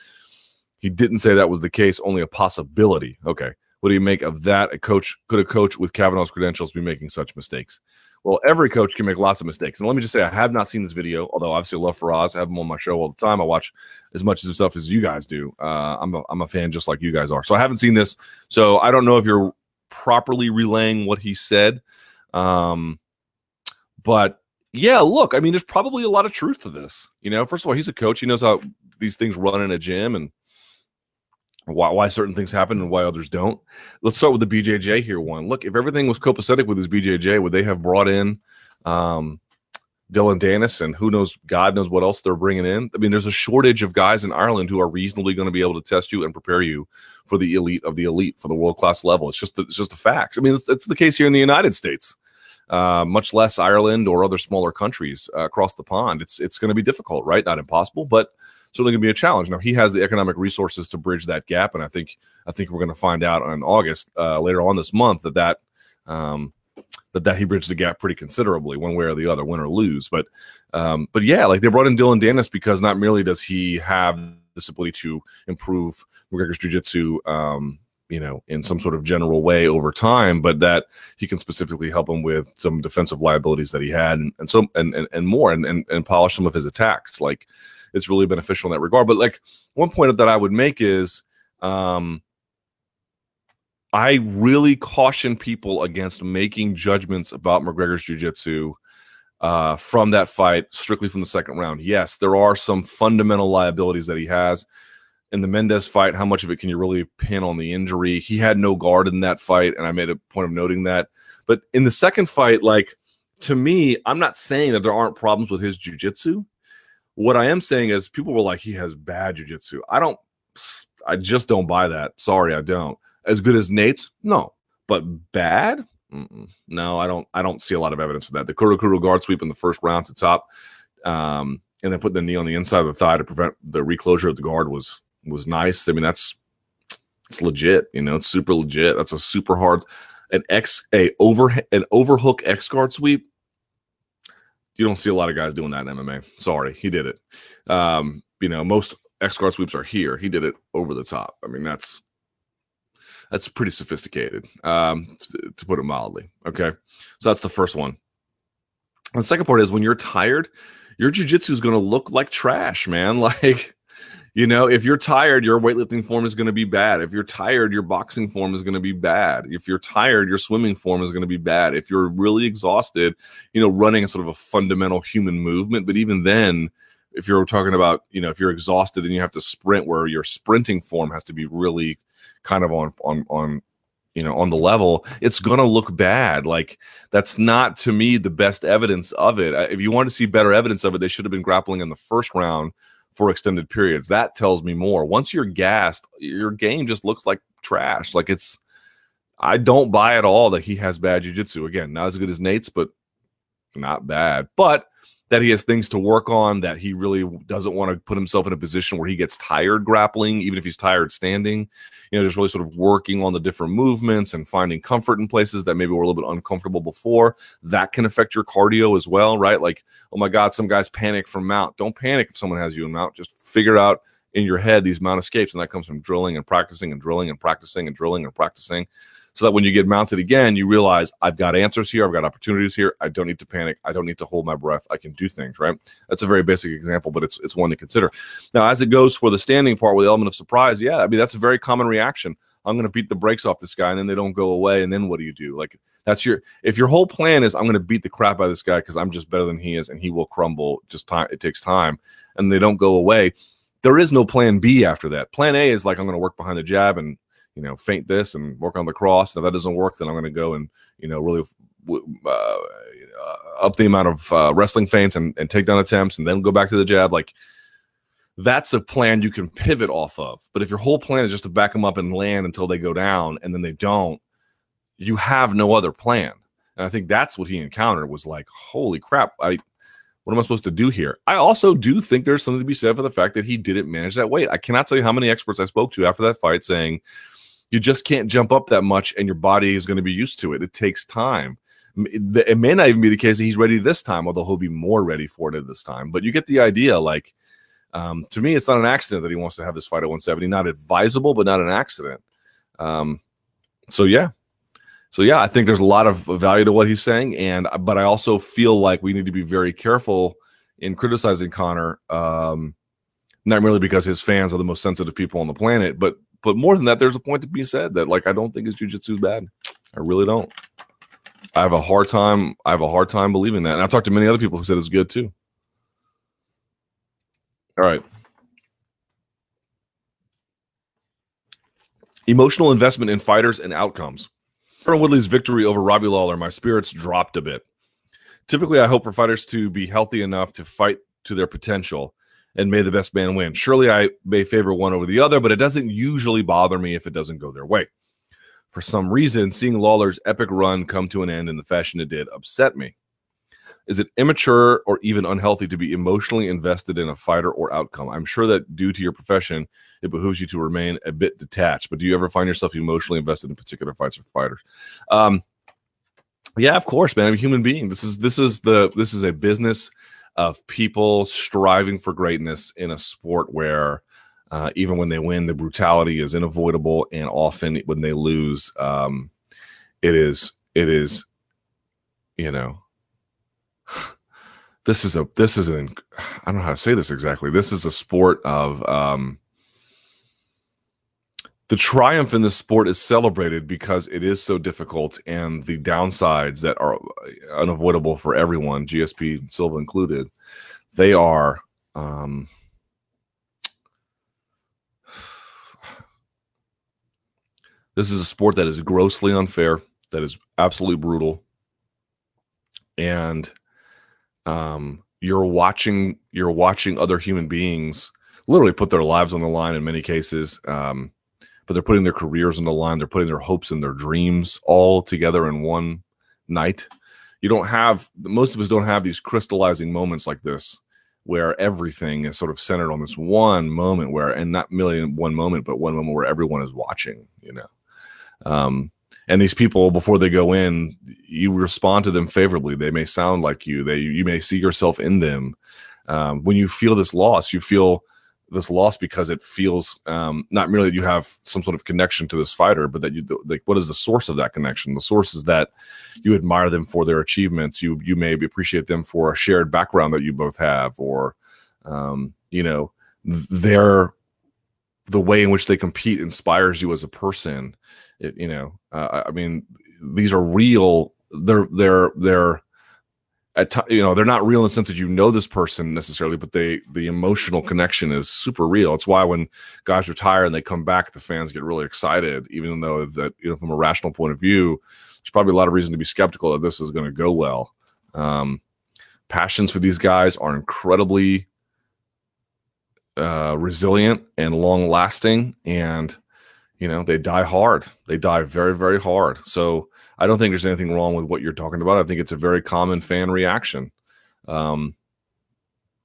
He didn't say that was the case, only a possibility. Okay. What do you make of that? Could a coach with Kavanaugh's credentials be making such mistakes? Well, every coach can make lots of mistakes. And let me just say, I have not seen this video, although obviously I love Faraz. I have him on my show all the time. I watch as much of the stuff as you guys do. I'm a fan just like you guys are. So I haven't seen this. So I don't know if you're properly relaying what he said. But yeah, look, I mean, there's probably a lot of truth to this. You know, first of all, he's a coach. He knows how these things run in a gym and why certain things happen and why others don't. Let's start with the BJJ here one. Look, if everything was copacetic with his BJJ, would they have brought in Dylan Danis and who knows, God knows what else they're bringing in? I mean, there's a shortage of guys in Ireland who are reasonably going to be able to test you and prepare you for the elite of the elite, for the world-class level. It's just the facts. I mean, it's the case here in the United States, much less Ireland or other smaller countries across the pond. It's going to be difficult, right? Not impossible, but certainly going to be a challenge. Now, he has the economic resources to bridge that gap, and I think we're going to find out in August, later on this month, that he bridged the gap pretty considerably, one way or the other, win or lose. But yeah, like they brought in Dylan Danis because not merely does he have this ability to improve McGregor's jiu-jitsu, you know, in some sort of general way over time, but that he can specifically help him with some defensive liabilities that he had, and polish some of his attacks, like. It's really beneficial in that regard. But like one point that I would make is I really caution people against making judgments about McGregor's jiu-jitsu from that fight, strictly from the second round. Yes, there are some fundamental liabilities that he has. in the Mendez fight, how much of it can you really pin on the injury? He had no guard in that fight, and I made a point of noting that. But in the second fight, like, to me, I'm not saying that there aren't problems with his jiu-jitsu. What I am saying is people were like, he has bad jiu-jitsu. I just don't buy that. Sorry, I don't. As good as Nate's? No. But bad? Mm-mm. No, I don't see a lot of evidence for that. The Kuro guard sweep in the first round to top, and then putting the knee on the inside of the thigh to prevent the reclosure of the guard was nice. I mean, it's legit, you know, it's super legit. That's a super hard, an overhook X guard sweep. You don't see a lot of guys doing that in MMA. Sorry, he did it. You know, most X guard sweeps are here. He did it over the top. I mean, that's pretty sophisticated, to put it mildly. Okay, so that's the first one. The second part is when you're tired, your jiu-jitsu is going to look like trash, man. Like, you know, if you're tired, your weightlifting form is going to be bad. If you're tired, your boxing form is going to be bad. If you're tired, your swimming form is going to be bad. If you're really exhausted, you know, running is sort of a fundamental human movement. But even then, if you're talking about, you know, if you're exhausted and you have to sprint, where your sprinting form has to be really kind of on you know, on the level, it's going to look bad. Like, that's not, to me, the best evidence of it. If you want to see better evidence of it, they should have been grappling in the first round for extended periods. That tells me more. Once you're gassed, your game just looks like trash. Like, it's, I don't buy at all that he has bad jiu-jitsu. Again, not as good as Nate's, but not bad. But that he has things to work on, that he really doesn't want to put himself in a position where he gets tired grappling, even if he's tired standing, you know, just really sort of working on the different movements and finding comfort in places that maybe were a little bit uncomfortable before. That can affect your cardio as well, right? Like, oh my God, some guys panic from mount. Don't panic if someone has you in mount. Just figure out in your head these mount escapes, and that comes from drilling and practicing and drilling and practicing and drilling and practicing, so that when you get mounted again, you realize, I've got answers here, I've got opportunities here, I don't need to panic, I don't need to hold my breath, I can do things, right? That's a very basic example, but it's one to consider. Now, as it goes for the standing part with the element of surprise, yeah, I mean, that's a very common reaction. I'm going to beat the brakes off this guy, and then they don't go away, and then what do you do? Like, that's your, if your whole plan is, I'm going to beat the crap out of this guy because I'm just better than he is, and he will crumble, just time, it takes time, and they don't go away, there is no plan B after that. Plan A is like, I'm going to work behind the jab and, you know, feint this and work on the cross. And if that doesn't work, then I'm going to go and, you know, really up the amount of wrestling feints and takedown attempts, and then go back to the jab. Like, that's a plan you can pivot off of. But if your whole plan is just to back them up and land until they go down, and then they don't, you have no other plan. And I think that's what he encountered, was like, holy crap, what am I supposed to do here? I also do think there's something to be said for the fact that he didn't manage that weight. I cannot tell you how many experts I spoke to after that fight saying, you just can't jump up that much, and your body is going to be used to it. It takes time. It may not even be the case that he's ready this time, although he'll be more ready for it at this time. But you get the idea. Like, to me, it's not an accident that he wants to have this fight at 170. Not advisable, but not an accident. So, yeah, I think there's a lot of value to what he's saying. But I also feel like we need to be very careful in criticizing Conor, not merely because his fans are the most sensitive people on the planet, but more than that, there's a point to be said that, like, I don't think his jiu-jitsu is bad. I really don't. I have a hard time believing that. And I've talked to many other people who said it's good too. All right. Emotional investment in fighters and outcomes. Tyron Woodley's victory over Robbie Lawler, my spirits dropped a bit. Typically, I hope for fighters to be healthy enough to fight to their potential, and may the best man win. Surely I may favor one over the other, but it doesn't usually bother me if it doesn't go their way. For some reason, seeing Lawler's epic run come to an end in the fashion it did upset me. Is it immature or even unhealthy to be emotionally invested in a fighter or outcome? I'm sure that due to your profession, it behooves you to remain a bit detached, but do you ever find yourself emotionally invested in particular fights or fighters? Yeah, of course, man. I'm a human being. This is a business of people striving for greatness in a sport where even when they win, the brutality is unavoidable, and often when they lose, it is, you know, this is an I don't know how to say this exactly. This is a sport of the triumph in the sport is celebrated because it is so difficult, and the downsides that are unavoidable for everyone, GSP and Silva included, they are This is a sport that is grossly unfair, that is absolutely brutal. And you're watching other human beings literally put their lives on the line in many cases, but they're putting their careers on the line. They're putting their hopes and their dreams all together in one night. You don't have, most of us don't have these crystallizing moments like this where everything is sort of centered on this one moment where, and not merely one moment, but one moment where everyone is watching, you know. And these people, before they go in, you respond to them favorably. They may sound like you. You may see yourself in them. When you feel this loss, you feel this loss because it feels not merely that you have some sort of connection to this fighter, but that you, like, what is the source of that connection? The source is that you admire them for their achievements. You may appreciate them for a shared background that you both have, or you know, the way in which they compete inspires you as a person. It, you know, I mean, these are real. They're you know, they're not real in the sense that you know this person necessarily, but the emotional connection is super real. It's why when guys retire and they come back, the fans get really excited, even though that, you know, from a rational point of view, there's probably a lot of reason to be skeptical that this is going to go well. Passions for these guys are incredibly resilient and long lasting, and you know, they die hard. They die very, very hard. So I don't think there's anything wrong with what you're talking about. I think it's a very common fan reaction. You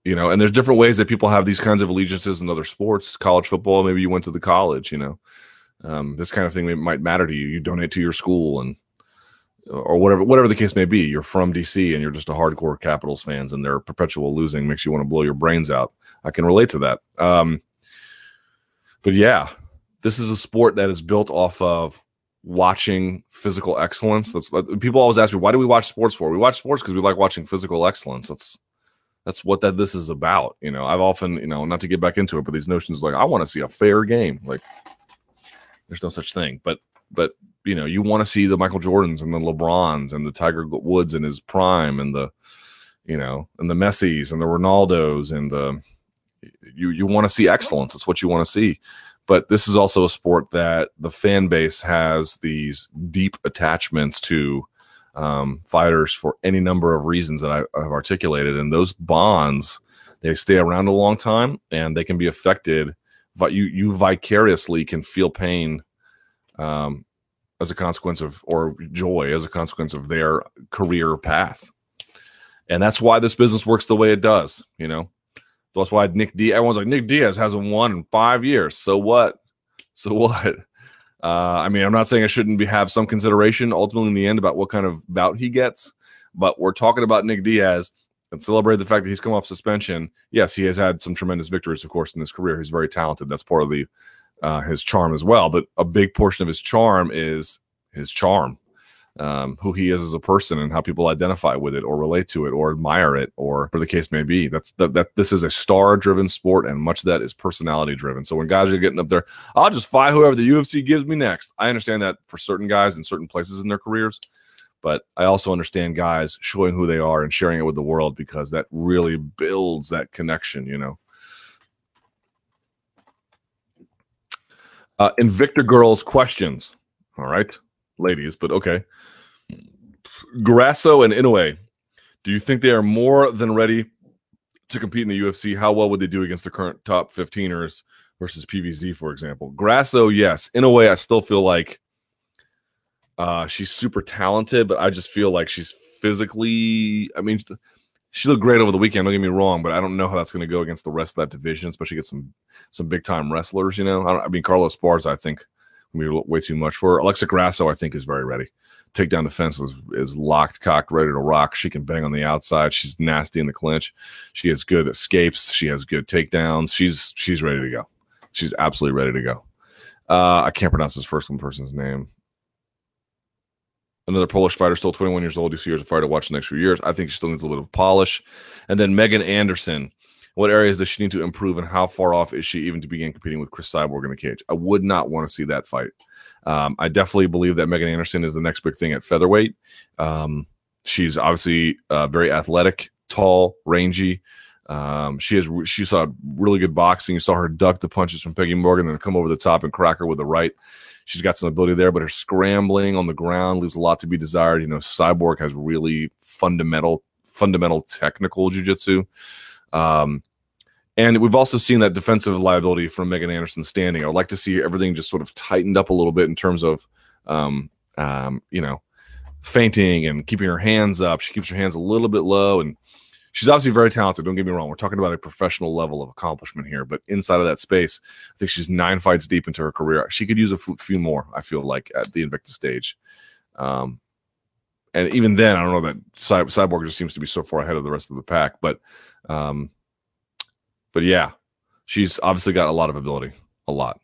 know, and there's different ways that people have these kinds of allegiances in other sports. College football, maybe you went to the college, you know. This kind of thing might matter to you. You donate to your school, and or whatever the case may be. You're from DC and you're just a hardcore Capitals fans, and their perpetual losing makes you want to blow your brains out. I can relate to that. But yeah. This is a sport that is built off of watching physical excellence. That's, people always ask me, why do we watch sports for? We watch sports because we like watching physical excellence. That's what this is about. You know, I've often, you know, not to get back into it, but these notions like, I want to see a fair game. Like, there's no such thing. But you know, you want to see the Michael Jordans and the LeBrons and the Tiger Woods in his prime, and the, you know, and the Messis and the Ronaldos, and the, you want to see excellence. That's what you want to see. But this is also a sport that the fan base has these deep attachments to fighters for any number of reasons that I have articulated. And those bonds, they stay around a long time, and they can be affected. But you vicariously can feel pain as a consequence of, or joy as a consequence of, their career path. And that's why this business works the way it does, you know. That's why Nick Diaz, everyone's like, Nick Diaz hasn't won in 5 years. So what? So what? I mean, I'm not saying I shouldn't have some consideration ultimately in the end about what kind of bout he gets, but we're talking about Nick Diaz and celebrate the fact that he's come off suspension. Yes, he has had some tremendous victories, of course, in his career. He's very talented. That's part of the his charm as well. But a big portion of his charm is his charm, who he is as a person and how people identify with it or relate to it or admire it, or whatever the case may be. That this is a star-driven sport, and much of that is personality-driven. So when guys are getting up there, I'll just fight whoever the UFC gives me next. I understand that for certain guys in certain places in their careers, but I also understand guys showing who they are and sharing it with the world, because that really builds that connection, you know. Invicta Girls questions. All right. Ladies, but okay. Grasso and Inoue, do you think they are more than ready to compete in the UFC? How well would they do against the current top 15ers versus PVZ, for example? Grasso, yes. Inoue, I still feel like she's super talented, but I just feel like she's physically, I mean, she looked great over the weekend, don't get me wrong, but I don't know how that's going to go against the rest of that division, especially get some big-time wrestlers, you know? I mean, Carlos Barza, I think, be way too much for her. Alexa Grasso, I think, is very ready. Takedown defense is locked, cocked, ready to rock. She can bang on the outside. She's nasty in the clinch. She has good escapes. She has good takedowns. She's ready to go. She's absolutely ready to go. I can't pronounce this first one person's name. Another Polish fighter, still 21 years old. You see her as a fighter to watch the next few years. I think she still needs a little bit of polish. And then Megan Anderson. What areas does she need to improve, and how far off is she even to begin competing with Chris Cyborg in the cage? I would not want to see that fight. I definitely believe that Megan Anderson is the next big thing at featherweight. She's obviously very athletic, tall, rangy. She saw really good boxing. You saw her duck the punches from Peggy Morgan, then come over the top and crack her with the right. She's got some ability there, but her scrambling on the ground leaves a lot to be desired. You know, Cyborg has really fundamental technical jiu-jitsu. And we've also seen that defensive liability from Megan Anderson's standing. I would like to see everything just sort of tightened up a little bit in terms of, you know, feinting and keeping her hands up. She keeps her hands a little bit low, and she's obviously very talented. Don't get me wrong. We're talking about a professional level of accomplishment here, but inside of that space, I think she's 9 fights deep into her career. She could use a few more, I feel like, at the Invictus stage. And even then, I don't know, that Cyborg just seems to be so far ahead of the rest of the pack, but yeah, she's obviously got a lot of ability, a lot.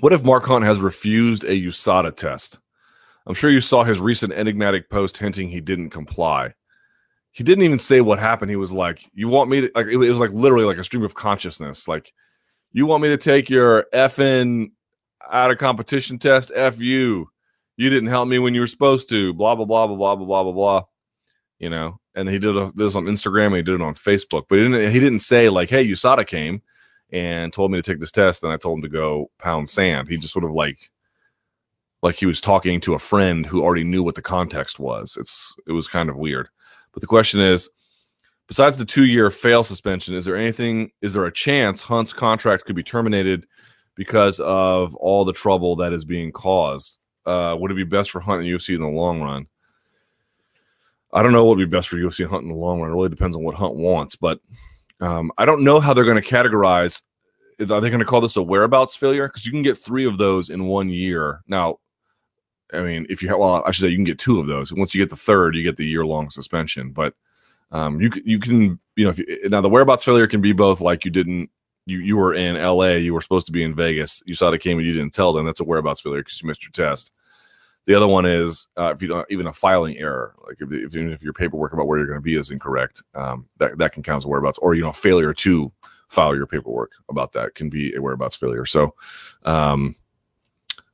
What if Mark Hunt has refused a USADA test? I'm sure you saw his recent enigmatic post hinting he didn't comply. He didn't even say what happened. He was like, you want me to, like, it was like literally like a stream of consciousness. Like, you want me to take your effing out of competition test? F you. You didn't help me when you were supposed to. Blah, blah, blah, blah, blah, blah, blah, blah. You know, and he did this on Instagram and he did it on Facebook, but he didn't say like, hey, USADA came and told me to take this test, and I told him to go pound sand. He just sort of like he was talking to a friend who already knew what the context was. It was kind of weird. But the question is, besides the 2-year fail suspension, is there a chance Hunt's contract could be terminated because of all the trouble that is being caused? Would it be best for Hunt and UFC in the long run? I don't know what would be best for UFC and Hunt in the long run. It really depends on what Hunt wants, but I don't know how they're going to categorize. Are they going to call this a whereabouts failure? Because you can get 3 of those in 1 year. Now, I mean, if you have, well, I should say you can get 2 of those. And once you get the third, you get the year-long suspension. But you can, you know, now the whereabouts failure can be both like you were in LA, you were supposed to be in Vegas, you saw the game and you didn't tell them. That's a whereabouts failure because you missed your test. The other one is if you don't, even a filing error, like even if your paperwork about where you're going to be is incorrect, that can count as a whereabouts, or you know, failure to file your paperwork about that can be a whereabouts failure. So,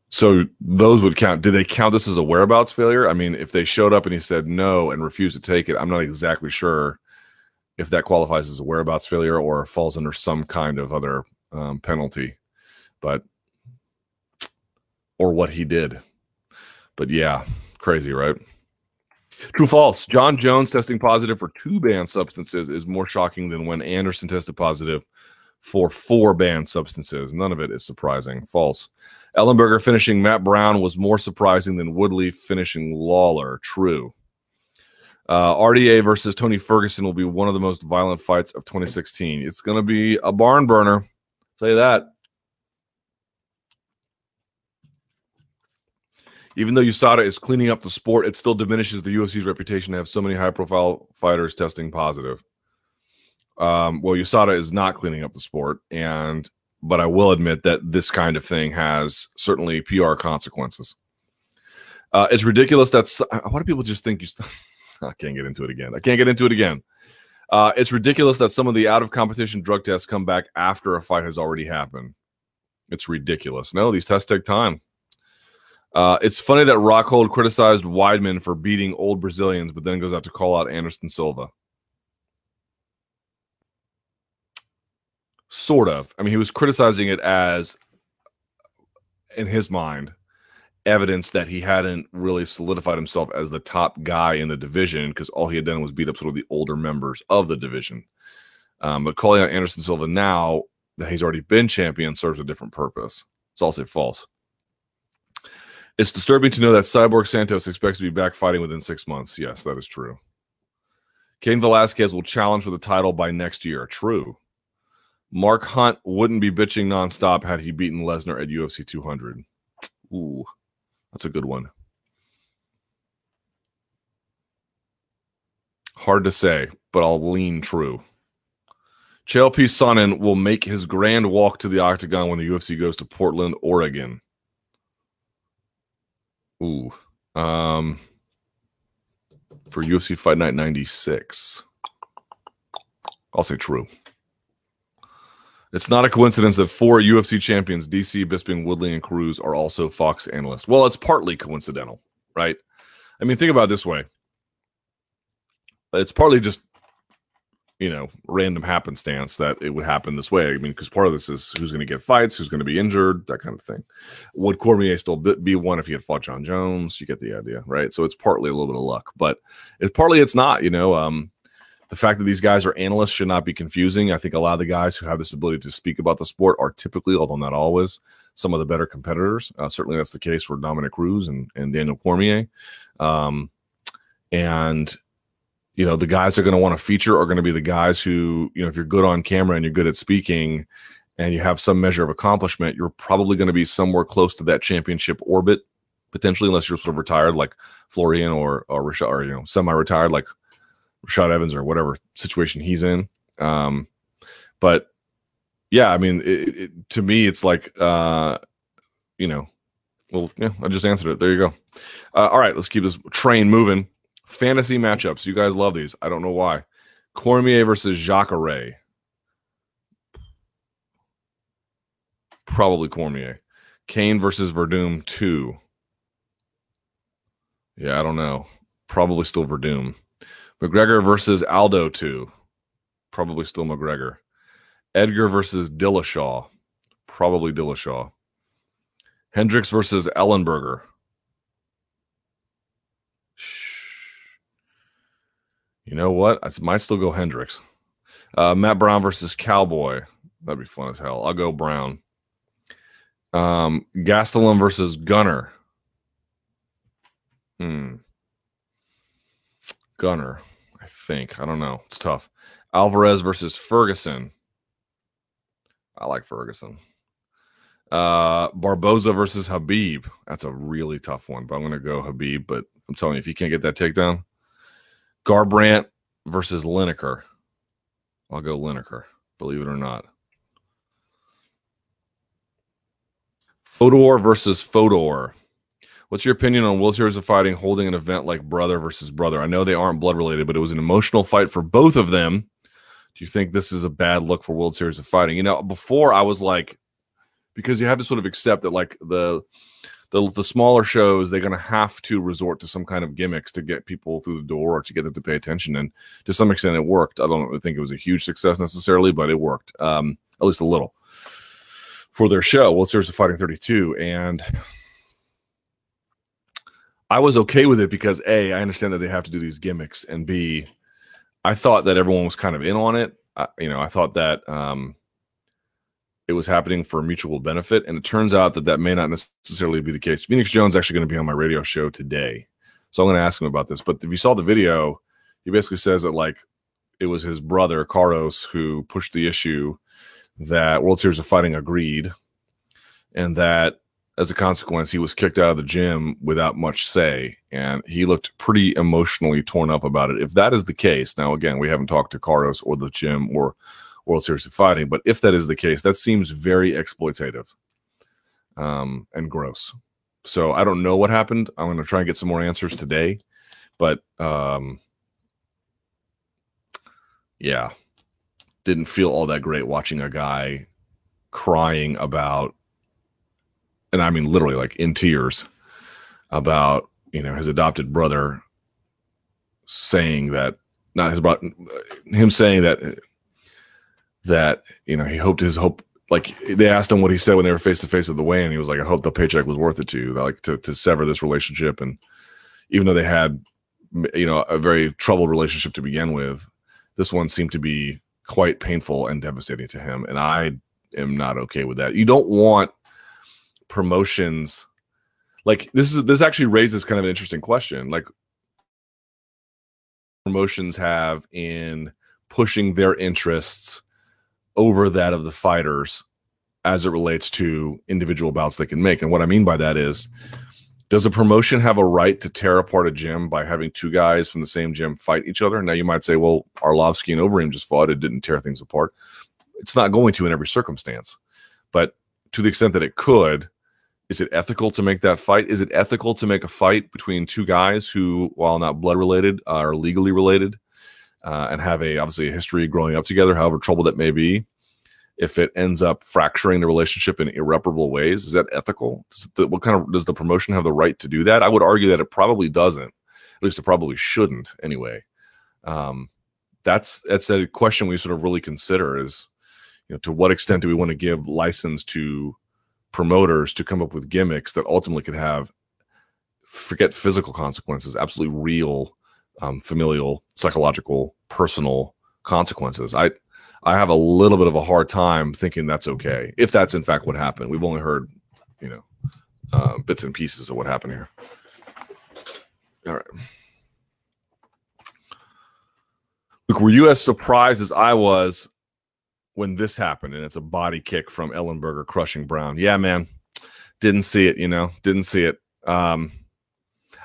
so those would count. Did they count this as a whereabouts failure? I mean, if they showed up and he said no and refused to take it, I'm not exactly sure if that qualifies as a whereabouts failure or falls under some kind of other penalty, but or what he did. But yeah, crazy, right? True, false. John Jones testing positive for 2 banned substances is more shocking than when Anderson tested positive for 4 banned substances. None of it is surprising. False. Ellenberger finishing Matt Brown was more surprising than Woodley finishing Lawler. True. RDA versus Tony Ferguson will be one of the most violent fights of 2016. It's going to be a barn burner. I'll tell you that. Even though USADA is cleaning up the sport, it still diminishes the UFC's reputation to have so many high-profile fighters testing positive. Well, USADA is not cleaning up the sport, but I will admit that this kind of thing has certainly PR consequences. It's ridiculous that... Why do people just think... I can't get into it again. It's ridiculous that some of the out-of-competition drug tests come back after a fight has already happened. It's ridiculous. No, these tests take time. It's funny that Rockhold criticized Weidman for beating old Brazilians, but then goes out to call out Anderson Silva. Sort of. I mean, he was criticizing it as, in his mind, evidence that he hadn't really solidified himself as the top guy in the division because all he had done was beat up sort of the older members of the division. But calling out Anderson Silva now that he's already been champion serves a different purpose. So I'll say false. It's disturbing to know that Cyborg Santos expects to be back fighting within 6 months. Yes, that is true. Cain Velasquez will challenge for the title by next year. True. Mark Hunt wouldn't be bitching nonstop had he beaten Lesnar at UFC 200. Ooh, that's a good one. Hard to say, but I'll lean true. JLP Sonnen will make his grand walk to the octagon when the UFC goes to Portland, Oregon. Ooh, for UFC Fight Night 96, I'll say true. It's not a coincidence that 4 UFC champions, DC, Bisping, Woodley, and Cruz, are also Fox analysts. Well, it's partly coincidental, right? I mean, think about it this way. It's partly just you know, random happenstance that it would happen this way. I mean, because part of this is who's going to get fights, who's going to be injured, that kind of thing. Would Cormier still be one if he had fought John Jones? You get the idea, right? So it's partly a little bit of luck, but it's partly it's not, you know, the fact that these guys are analysts should not be confusing. I think a lot of the guys who have this ability to speak about the sport are typically, although not always, some of the better competitors. Certainly that's the case for Dominic Cruz and Daniel Cormier. And you know, the guys that are going to want to feature are going to be the guys who, you know, if you're good on camera and you're good at speaking and you have some measure of accomplishment, you're probably going to be somewhere close to that championship orbit, potentially, unless you're sort of retired like Florian or Rashad, or, you know, semi-retired like Rashad Evans or whatever situation he's in. But yeah, I mean, it, to me, it's like, you know, well, yeah, I just answered it. There you go. All right, let's keep this train moving. Fantasy matchups. You guys love these. I don't know why. Cormier versus Jacare. Probably Cormier. Kane versus Verdum 2. Yeah, I don't know. Probably still Verdum. McGregor versus Aldo 2. Probably still McGregor. Edgar versus Dillashaw. Probably Dillashaw. Hendricks versus Ellenberger. You know what? I might still go Hendricks. Matt Brown versus Cowboy. That'd be fun as hell. I'll go Brown. Gastelum versus Gunner. Gunner, I think. I don't know. It's tough. Alvarez versus Ferguson. I like Ferguson. Barboza versus Habib. That's a really tough one, but I'm going to go Habib. But I'm telling you, if he can't get that takedown. Garbrandt versus Lineker. I'll go Lineker, believe it or not. Fodor versus Fodor. What's your opinion on wheelchairs of fighting holding an event like brother versus brother? I know they aren't blood related, but it was an emotional fight for both of them. Do you think this is a bad look for wheelchairs of fighting? You know, before I was like, because you have to sort of accept that like the smaller shows, they're going to have to resort to some kind of gimmicks to get people through the door or to get them to pay attention. And to some extent, it worked. I don't think it was a huge success necessarily, but it worked, at least a little, for their show. Well, it's Series of Fighting 32. And I was okay with it because, A, I understand that they have to do these gimmicks. And, B, I thought that everyone was kind of in on it. I thought that it was happening for mutual benefit. And it turns out that that may not necessarily be the case. Phoenix Jones is actually going to be on my radio show today. So I'm going to ask him about this. But if you saw the video, he basically says that like it was his brother, Carlos, who pushed the issue that World Series of Fighting agreed. And that as a consequence, he was kicked out of the gym without much say. And he looked pretty emotionally torn up about it. If that is the case, now, again, we haven't talked to Carlos or the gym or World Series of Fighting, but if that is the case, that seems very exploitative and gross. So I don't know what happened. I'm going to try and get some more answers today, but yeah, didn't feel all that great watching a guy crying about, and I mean literally like in tears about, you know, his adopted brother saying that, not his brother, him saying that, you know, he hoped his hope, like they asked him what he said when they were face to face at the weigh-in. He was like, I hope the paycheck was worth it to you, like to sever this relationship. And even though they had, you know, a very troubled relationship to begin with, this one seemed to be quite painful and devastating to him. And I am not okay with that. You don't want promotions like this actually raises kind of an interesting question. Like promotions have in pushing their interests over that of the fighters as it relates to individual bouts they can make. And what I mean by that is, does a promotion have a right to tear apart a gym by having two guys from the same gym fight each other? Now you might say, well, Arlovski and Overeem just fought. It didn't tear things apart. It's not going to in every circumstance, but to the extent that it could, is it ethical to make that fight? Is it ethical to make a fight between two guys who, while not blood related, are legally related? And have obviously a history growing up together, however troubled it may be, if it ends up fracturing the relationship in irreparable ways, is that ethical? Does the promotion have the right to do that? I would argue that it probably doesn't. At least it probably shouldn't anyway. that's a question we sort of really consider is, you know, to what extent do we want to give license to promoters to come up with gimmicks that ultimately could have, forget physical consequences, absolutely real familial, psychological, personal consequences. I have a little bit of a hard time thinking that's okay, if that's in fact what happened. We've only heard, you know, bits and pieces of what happened here. All right. Look, were you as surprised as I was when this happened? And it's a body kick from Ellenberger crushing Brown. Yeah, man. Didn't see it, you know. Didn't see it.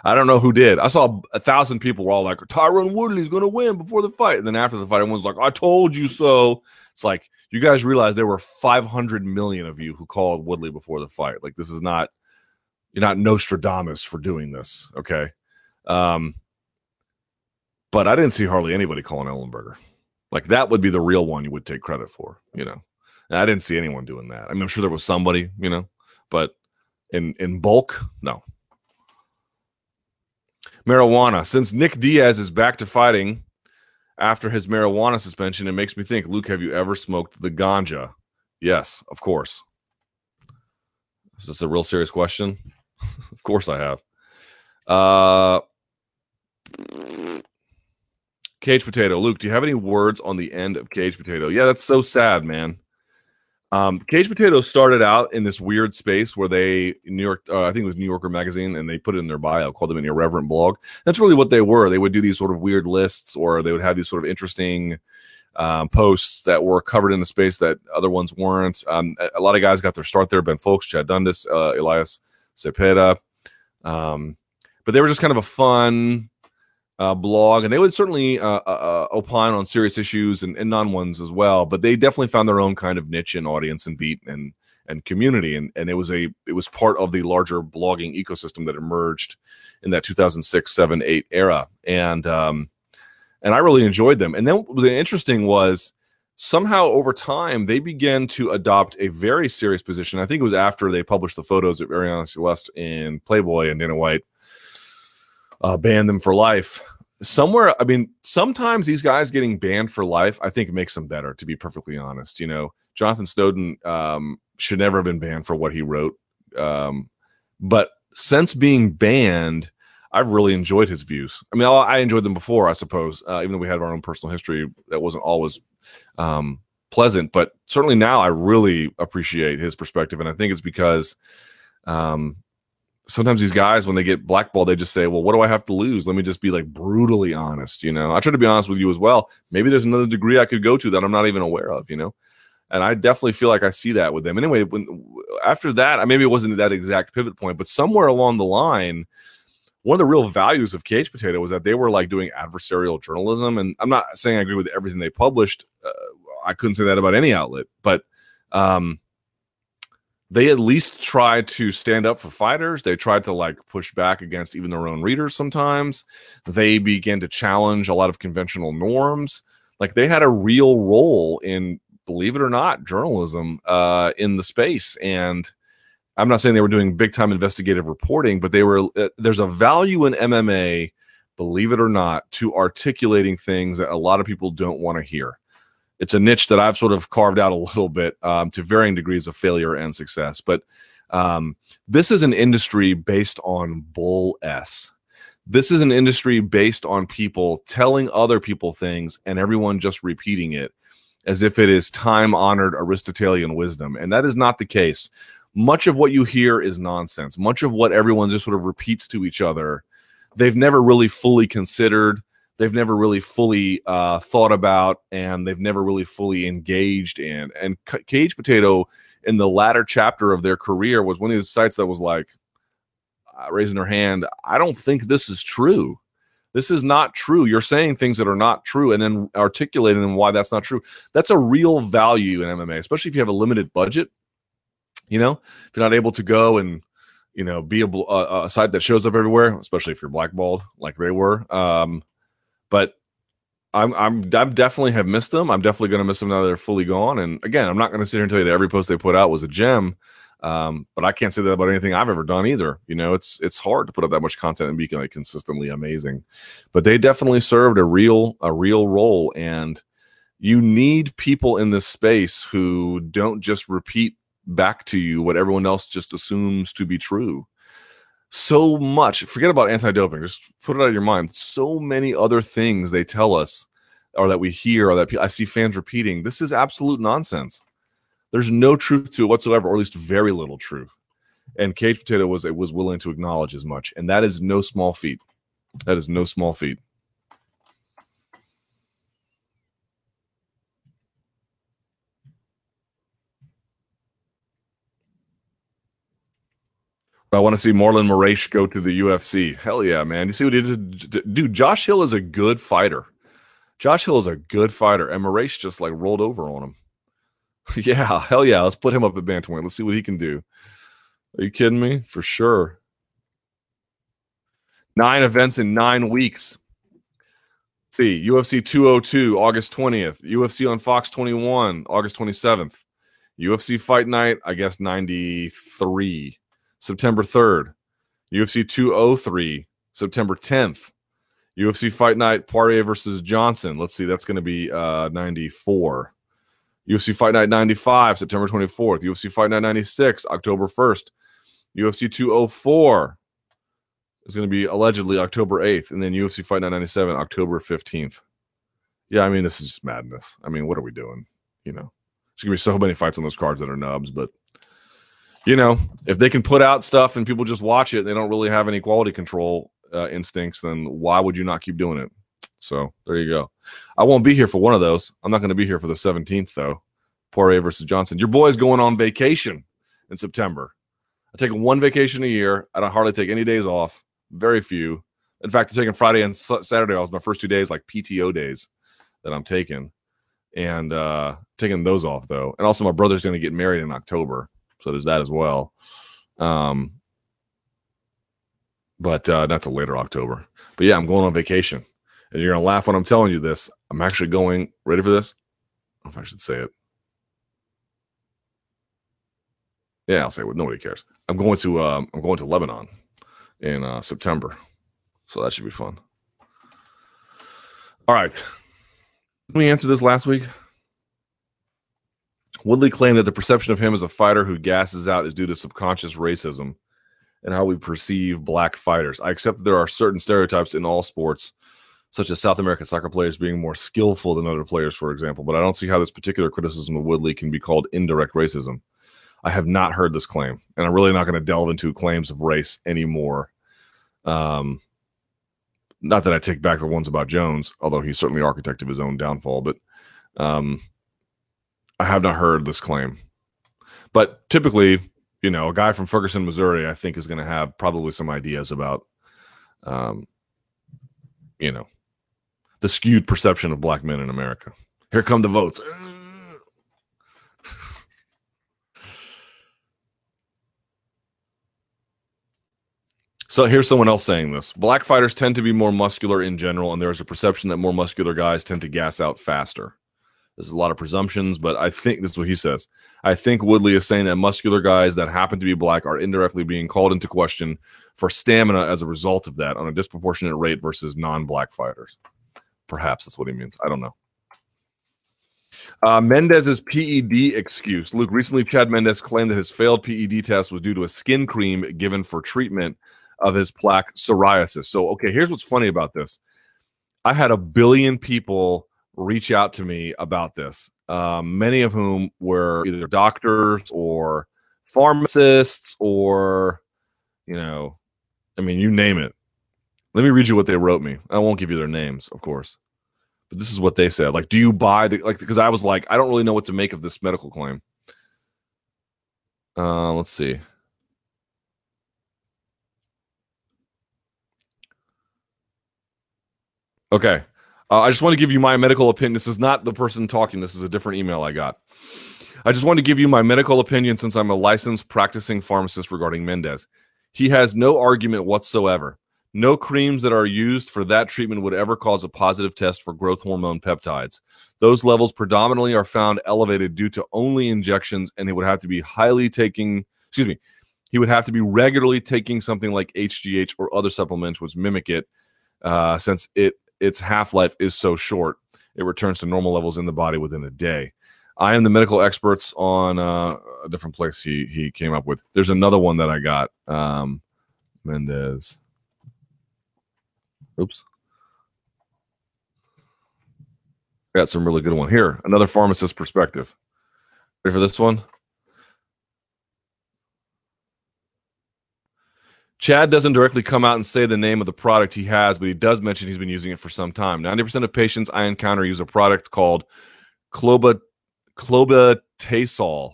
I don't know who did. I saw 1,000 people were all like, Tyron Woodley's going to win before the fight. And then after the fight, everyone's like, I told you so. It's like, you guys realize there were 500 million of you who called Woodley before the fight. Like, this is not, you're not Nostradamus for doing this, okay? But I didn't see hardly anybody calling Ellenberger. Like, that would be the real one you would take credit for, you know? And I didn't see anyone doing that. I mean, I'm sure there was somebody, you know, but in bulk, no. Marijuana. Since Nick Diaz is back to fighting after his marijuana suspension, it makes me think, Luke, have you ever smoked the ganja? Yes, of course. Is this a real serious question? Of course I have. Cage Potato. Luke, do you have any words on the end of Cage Potato? Yeah, that's so sad, man. Cage Potato started out in this weird space where they, I think it was New Yorker magazine, and they put it in their bio, called them an irreverent blog. That's really what they were. They would do these sort of weird lists, or they would have these sort of interesting posts that were covered in the space that other ones weren't. A lot of guys got their start there. Ben Folks, Chad Dundas, Elias Cepeda. But they were just kind of a fun blog, and they would certainly opine on serious issues and non-ones as well, but they definitely found their own kind of niche and audience and beat and community, and it was part of the larger blogging ecosystem that emerged in that 2006, 2007, 2008 era, and I really enjoyed them. And then what was interesting was somehow over time they began to adopt a very serious position. I think it was after they published the photos of Ariana Celeste in Playboy and Dana White ban them for life. Somewhere, I mean, sometimes these guys getting banned for life, I think, makes them better, to be perfectly honest. You know, Jonathan Snowden should never have been banned for what he wrote. But since being banned, I've really enjoyed his views. I mean, I enjoyed them before, I suppose, even though we had our own personal history that wasn't always pleasant. But certainly now I really appreciate his perspective. And I think it's because sometimes these guys, when they get blackballed, they just say, well, what do I have to lose? Let me just be like brutally honest. You know, I try to be honest with you as well. Maybe there's another degree I could go to that I'm not even aware of, you know, and I definitely feel like I see that with them. Anyway, after that, maybe it wasn't that exact pivot point, but somewhere along the line, one of the real values of Cage Potato was that they were like doing adversarial journalism. And I'm not saying I agree with everything they published. I couldn't say that about any outlet, but, they at least tried to stand up for fighters. They tried to like push back against even their own readers sometimes. They began to challenge a lot of conventional norms. Like, they had a real role in, believe it or not, journalism in the space. And I'm not saying they were doing big time investigative reporting, but they were, there's a value in MMA, believe it or not, to articulating things that a lot of people don't want to hear. It's a niche that I've sort of carved out a little bit to varying degrees of failure and success. But this is an industry based on bull s. This is an industry based on people telling other people things and everyone just repeating it as if it is time-honored Aristotelian wisdom. And that is not the case. Much of what you hear is nonsense. Much of what everyone just sort of repeats to each other, they've never really fully considered. They've never really fully thought about, and they've never really fully engaged in. And Cage Potato, in the latter chapter of their career, was one of these sites that was like, raising their hand, I don't think this is true. This is not true. You're saying things that are not true and then articulating them why that's not true. That's a real value in MMA, especially if you have a limited budget. You know, if you're not able to go and, you know, be a site that shows up everywhere, especially if you're blackballed like they were. But I'm definitely have missed them. I'm definitely going to miss them now that they're fully gone. And again, I'm not going to sit here and tell you that every post they put out was a gem. But I can't say that about anything I've ever done either. You know, it's hard to put up that much content and be like consistently amazing. But they definitely served a real role, and you need people in this space who don't just repeat back to you what everyone else just assumes to be true. So much, forget about anti-doping, just put it out of your mind. So many other things they tell us, or that we hear, or that I see fans repeating. This is absolute nonsense. There's no truth to it whatsoever, or at least very little truth. And Cage Potato was willing to acknowledge as much, and that is no small feat. That is no small feat. I want to see Marlon Moraes go to the UFC. Hell yeah, man. You see what he did? Dude, Josh Hill is a good fighter. Josh Hill is a good fighter. And Moraes just like rolled over on him. Yeah, hell yeah. Let's put him up at bantamweight. Let's see what he can do. Are you kidding me? For sure. 9 events in 9 weeks. Let's see, UFC 202, August 20th. UFC on Fox 21, August 27th. UFC Fight Night, I guess 93. September 3rd, UFC 203, September 10th, UFC Fight Night, Poirier versus Johnson. Let's see, that's going to be 94. UFC Fight Night 95, September 24th, UFC Fight Night 96, October 1st, UFC 204 is going to be allegedly October 8th, and then UFC Fight Night 97, October 15th. Yeah, I mean, this is just madness. I mean, what are we doing? You know, there's going to be so many fights on those cards that are nubs, but you know, if they can put out stuff and people just watch it and they don't really have any quality control instincts, then why would you not keep doing it? So there you go. I won't be here for one of those. I'm not going to be here for the 17th, though. Poirier versus Johnson. Your boy's going on vacation in September. I take one vacation a year. I don't hardly take any days off. Very few. In fact, I'm taking Friday and Saturday off. My first 2 days, like PTO days that I'm taking. And taking those off, though. And also my brother's going to get married in October. So there's that as well. But not till later October. But yeah, I'm going on vacation. And you're going to laugh when I'm telling you this. I'm actually going, ready for this? I don't know if I should say it. Yeah, I'll say it. Nobody cares. I'm going to Lebanon in September. So that should be fun. All right. Did we answer this last week? Woodley claimed that the perception of him as a fighter who gasses out is due to subconscious racism and how we perceive black fighters. I accept that there are certain stereotypes in all sports, such as South American soccer players being more skillful than other players, for example, but I don't see how this particular criticism of Woodley can be called indirect racism. I have not heard this claim, and I'm really not going to delve into claims of race anymore. Not that I take back the ones about Jones, although he's certainly the architect of his own downfall, but I have not heard this claim. But typically, you know, a guy from Ferguson, Missouri, I think is going to have probably some ideas about, you know, the skewed perception of black men in America. Here come the votes. So here's someone else saying this. Black fighters tend to be more muscular in general, and there's a perception that more muscular guys tend to gas out faster. There's a lot of presumptions, but I think this is what he says. I think Woodley is saying that muscular guys that happen to be black are indirectly being called into question for stamina as a result of that on a disproportionate rate versus non-black fighters. Perhaps that's what he means. I don't know. Mendez's PED excuse. Luke, recently Chad Mendez claimed that his failed PED test was due to a skin cream given for treatment of his plaque psoriasis. So, okay, here's what's funny about this. I had 1 billion people reach out to me about this, many of whom were either doctors or pharmacists or, you know, I mean, you name it. Let me read you what they wrote me. I won't give you their names, of course, but this is what they said. Like, do you buy the, like, because I was like, I don't really know what to make of this medical claim. Let's see. Okay. I just want to give you my medical opinion. This is not the person talking. This is a different email I got. I just want to give you my medical opinion since I'm a licensed practicing pharmacist regarding Mendez. He has no argument whatsoever. No creams that are used for that treatment would ever cause a positive test for growth hormone peptides. Those levels predominantly are found elevated due to only injections, and it would have to be highly taking excuse me, he would have to be regularly taking something like HGH or other supplements which mimic it, since its half-life is so short. It returns to normal levels in the body within a day. I am the medical experts on a different place he came up with. There's another one that I got. Mendez. Oops. Got some really good one here. Another pharmacist perspective. Ready for this one? Chad doesn't directly come out and say the name of the product he has, but he does mention he's been using it for some time. 90% of patients I encounter use a product called Clobetasol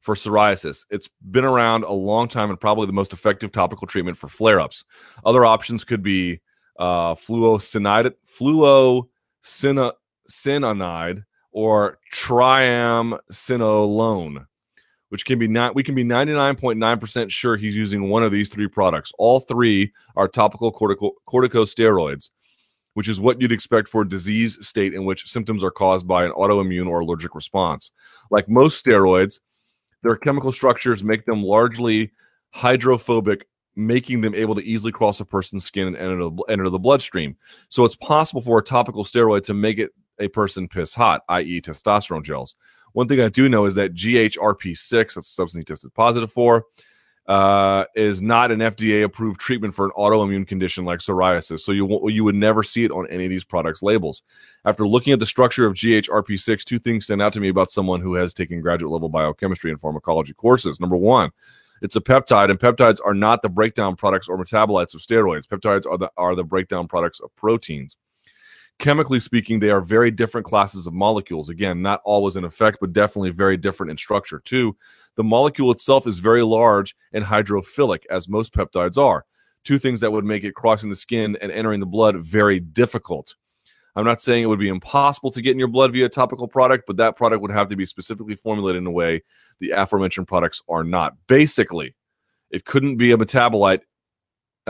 for psoriasis. It's been around a long time and probably the most effective topical treatment for flare-ups. Other options could be fluocinonide or triamcinolone. Which can be we can be 99.9% sure he's using one of these three products. All three are topical corticosteroids, which is what you'd expect for a disease state in which symptoms are caused by an autoimmune or allergic response. Like most steroids, their chemical structures make them largely hydrophobic, making them able to easily cross a person's skin and enter the bloodstream. So it's possible for a topical steroid to make it a person piss hot, i.e. testosterone gels. One thing I do know is that GHRP6, that's the substance he tested positive for, is not an FDA-approved treatment for an autoimmune condition like psoriasis, so you would never see it on any of these products' labels. After looking at the structure of GHRP6, two things stand out to me about someone who has taken graduate-level biochemistry and pharmacology courses. Number one, it's a peptide, and peptides are not the breakdown products or metabolites of steroids. Peptides are the breakdown products of proteins. Chemically speaking, they are very different classes of molecules. Again, not always in effect, but definitely very different in structure. Two, the molecule itself is very large and hydrophilic, as most peptides are. Two things that would make it crossing the skin and entering the blood very difficult. I'm not saying it would be impossible to get in your blood via a topical product, but that product would have to be specifically formulated in a way the aforementioned products are not. Basically, it couldn't be a metabolite.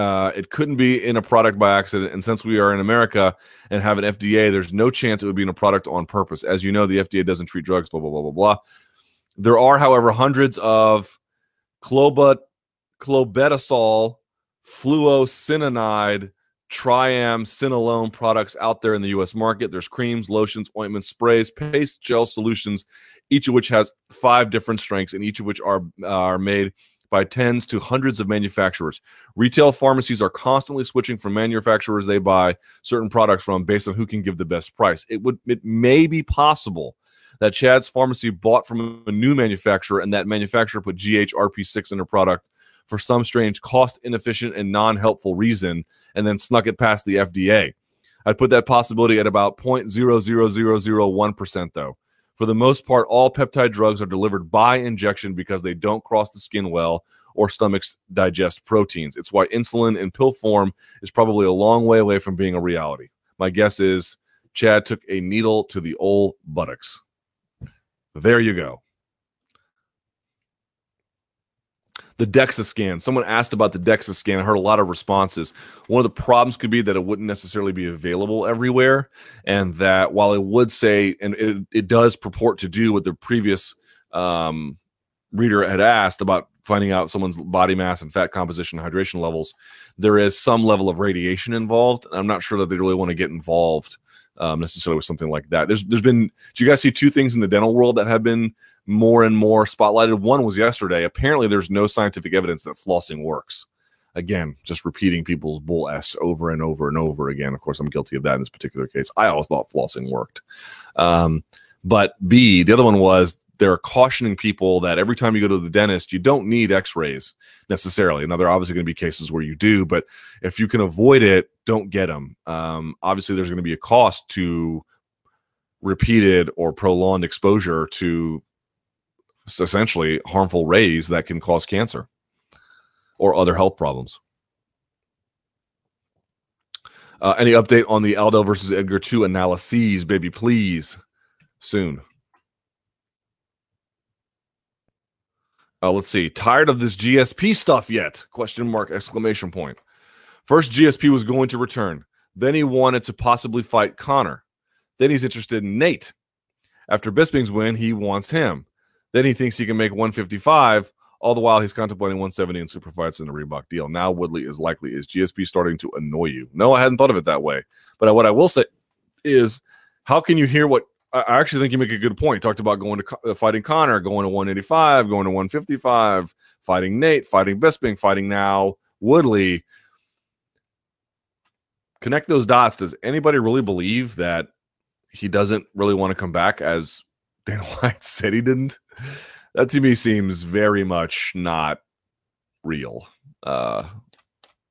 It couldn't be in a product by accident, and since we are in America and have an FDA, there's no chance it would be in a product on purpose. As you know, the FDA doesn't treat drugs, blah, blah, blah, blah, blah. There are, however, hundreds of clobetasol, fluocinonide, triamcinolone products out there in the U.S. market. There's creams, lotions, ointments, sprays, paste, gel solutions, each of which has 5 different strengths, and each of which are made by tens to hundreds of manufacturers. Retail pharmacies are constantly switching from manufacturers they buy certain products from based on who can give the best price. It may be possible that Chad's pharmacy bought from a new manufacturer and that manufacturer put GHRP6 in her product for some strange cost inefficient and non-helpful reason and then snuck it past the FDA. I'd put that possibility at about 0.00001% though. For the most part, all peptide drugs are delivered by injection because they don't cross the skin well or stomachs digest proteins. It's why insulin in pill form is probably a long way away from being a reality. My guess is Chad took a needle to the old buttocks. There you go. The DEXA scan. Someone asked about the DEXA scan. I heard a lot of responses. One of the problems could be that it wouldn't necessarily be available everywhere, and that while it would say, and it does purport to do what the previous reader had asked about finding out someone's body mass and fat composition and hydration levels, there is some level of radiation involved. I'm not sure that they really want to get involved necessarily with something like that. There's been, do you guys see two things in the dental world that have been more and more spotlighted? One was yesterday. Apparently there's no scientific evidence that flossing works. Again, just repeating people's bull s over and over and over again. Of course, I'm guilty of that in this particular case. I always thought flossing worked. But B, the other one was they're cautioning people that every time you go to the dentist, you don't need x-rays necessarily. Now, there are obviously going to be cases where you do, but if you can avoid it, don't get them. Obviously, there's going to be a cost to repeated or prolonged exposure to essentially harmful rays that can cause cancer or other health problems. Any update on the Aldo versus Edgar 2 analyses, baby, please, soon. Let's see. Tired of this GSP stuff yet? ? First, GSP was going to return. Then he wanted to possibly fight Conor. Then he's interested in Nate. After Bisping's win, he wants him. Then he thinks he can make 155. All the while, he's contemplating 170 in super fights in the Reebok deal. Now Woodley is likely. Is GSP starting to annoy you? No, I hadn't thought of it that way. But what I will say is, how can you hear what I actually think you make a good point. He talked about going to fighting Conor, going to 185, going to 155, fighting Nate, fighting Bisping, fighting now Woodley. Connect those dots. Does anybody really believe that he doesn't really want to come back as Dana White said he didn't? That to me seems very much not real. But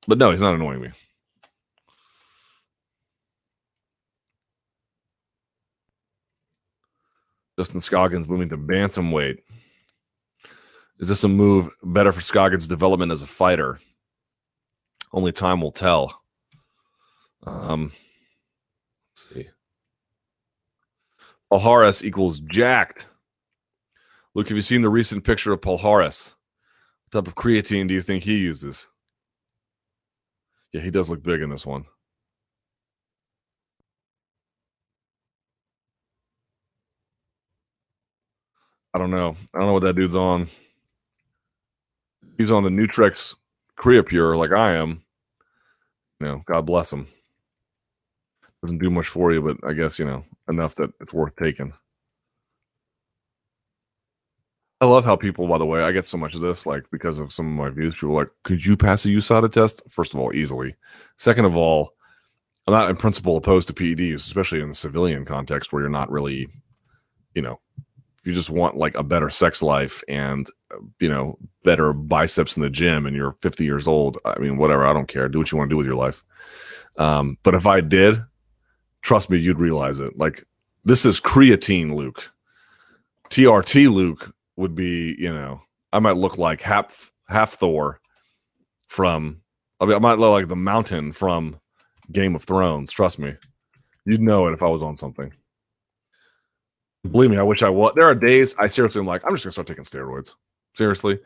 no, he's not annoying me. Justin Scoggins moving to bantamweight. Is this a move better for Scoggins' development as a fighter? Only time will tell. Let's see. Palhares equals jacked. Luke, have you seen the recent picture of Palhares? What type of creatine do you think he uses? Yeah, he does look big in this one. I don't know. I don't know what that dude's on. He's on the Nutrex Creapure like I am. You know, God bless him. Doesn't do much for you, but I guess, you know, enough that it's worth taking. I love how people, by the way, I get so much of this, like, because of some of my views. People are like, could you pass a USADA test? First of all, easily. Second of all, I'm not in principle opposed to PED use, especially in the civilian context where you're not really, you know, you just want like a better sex life and, you know, better biceps in the gym and you're 50 years old. I mean, whatever. I don't care. Do what you want to do with your life. But if I did, trust me, you'd realize it. Like, this is creatine Luke. TRT Luke would be, you know, I might look like half Thor from, I mean, I might look like the Mountain from Game of Thrones. Trust me. You'd know it if I was on something. Believe me, I wish I was. There are days I seriously am like, I'm just going to start taking steroids. Seriously.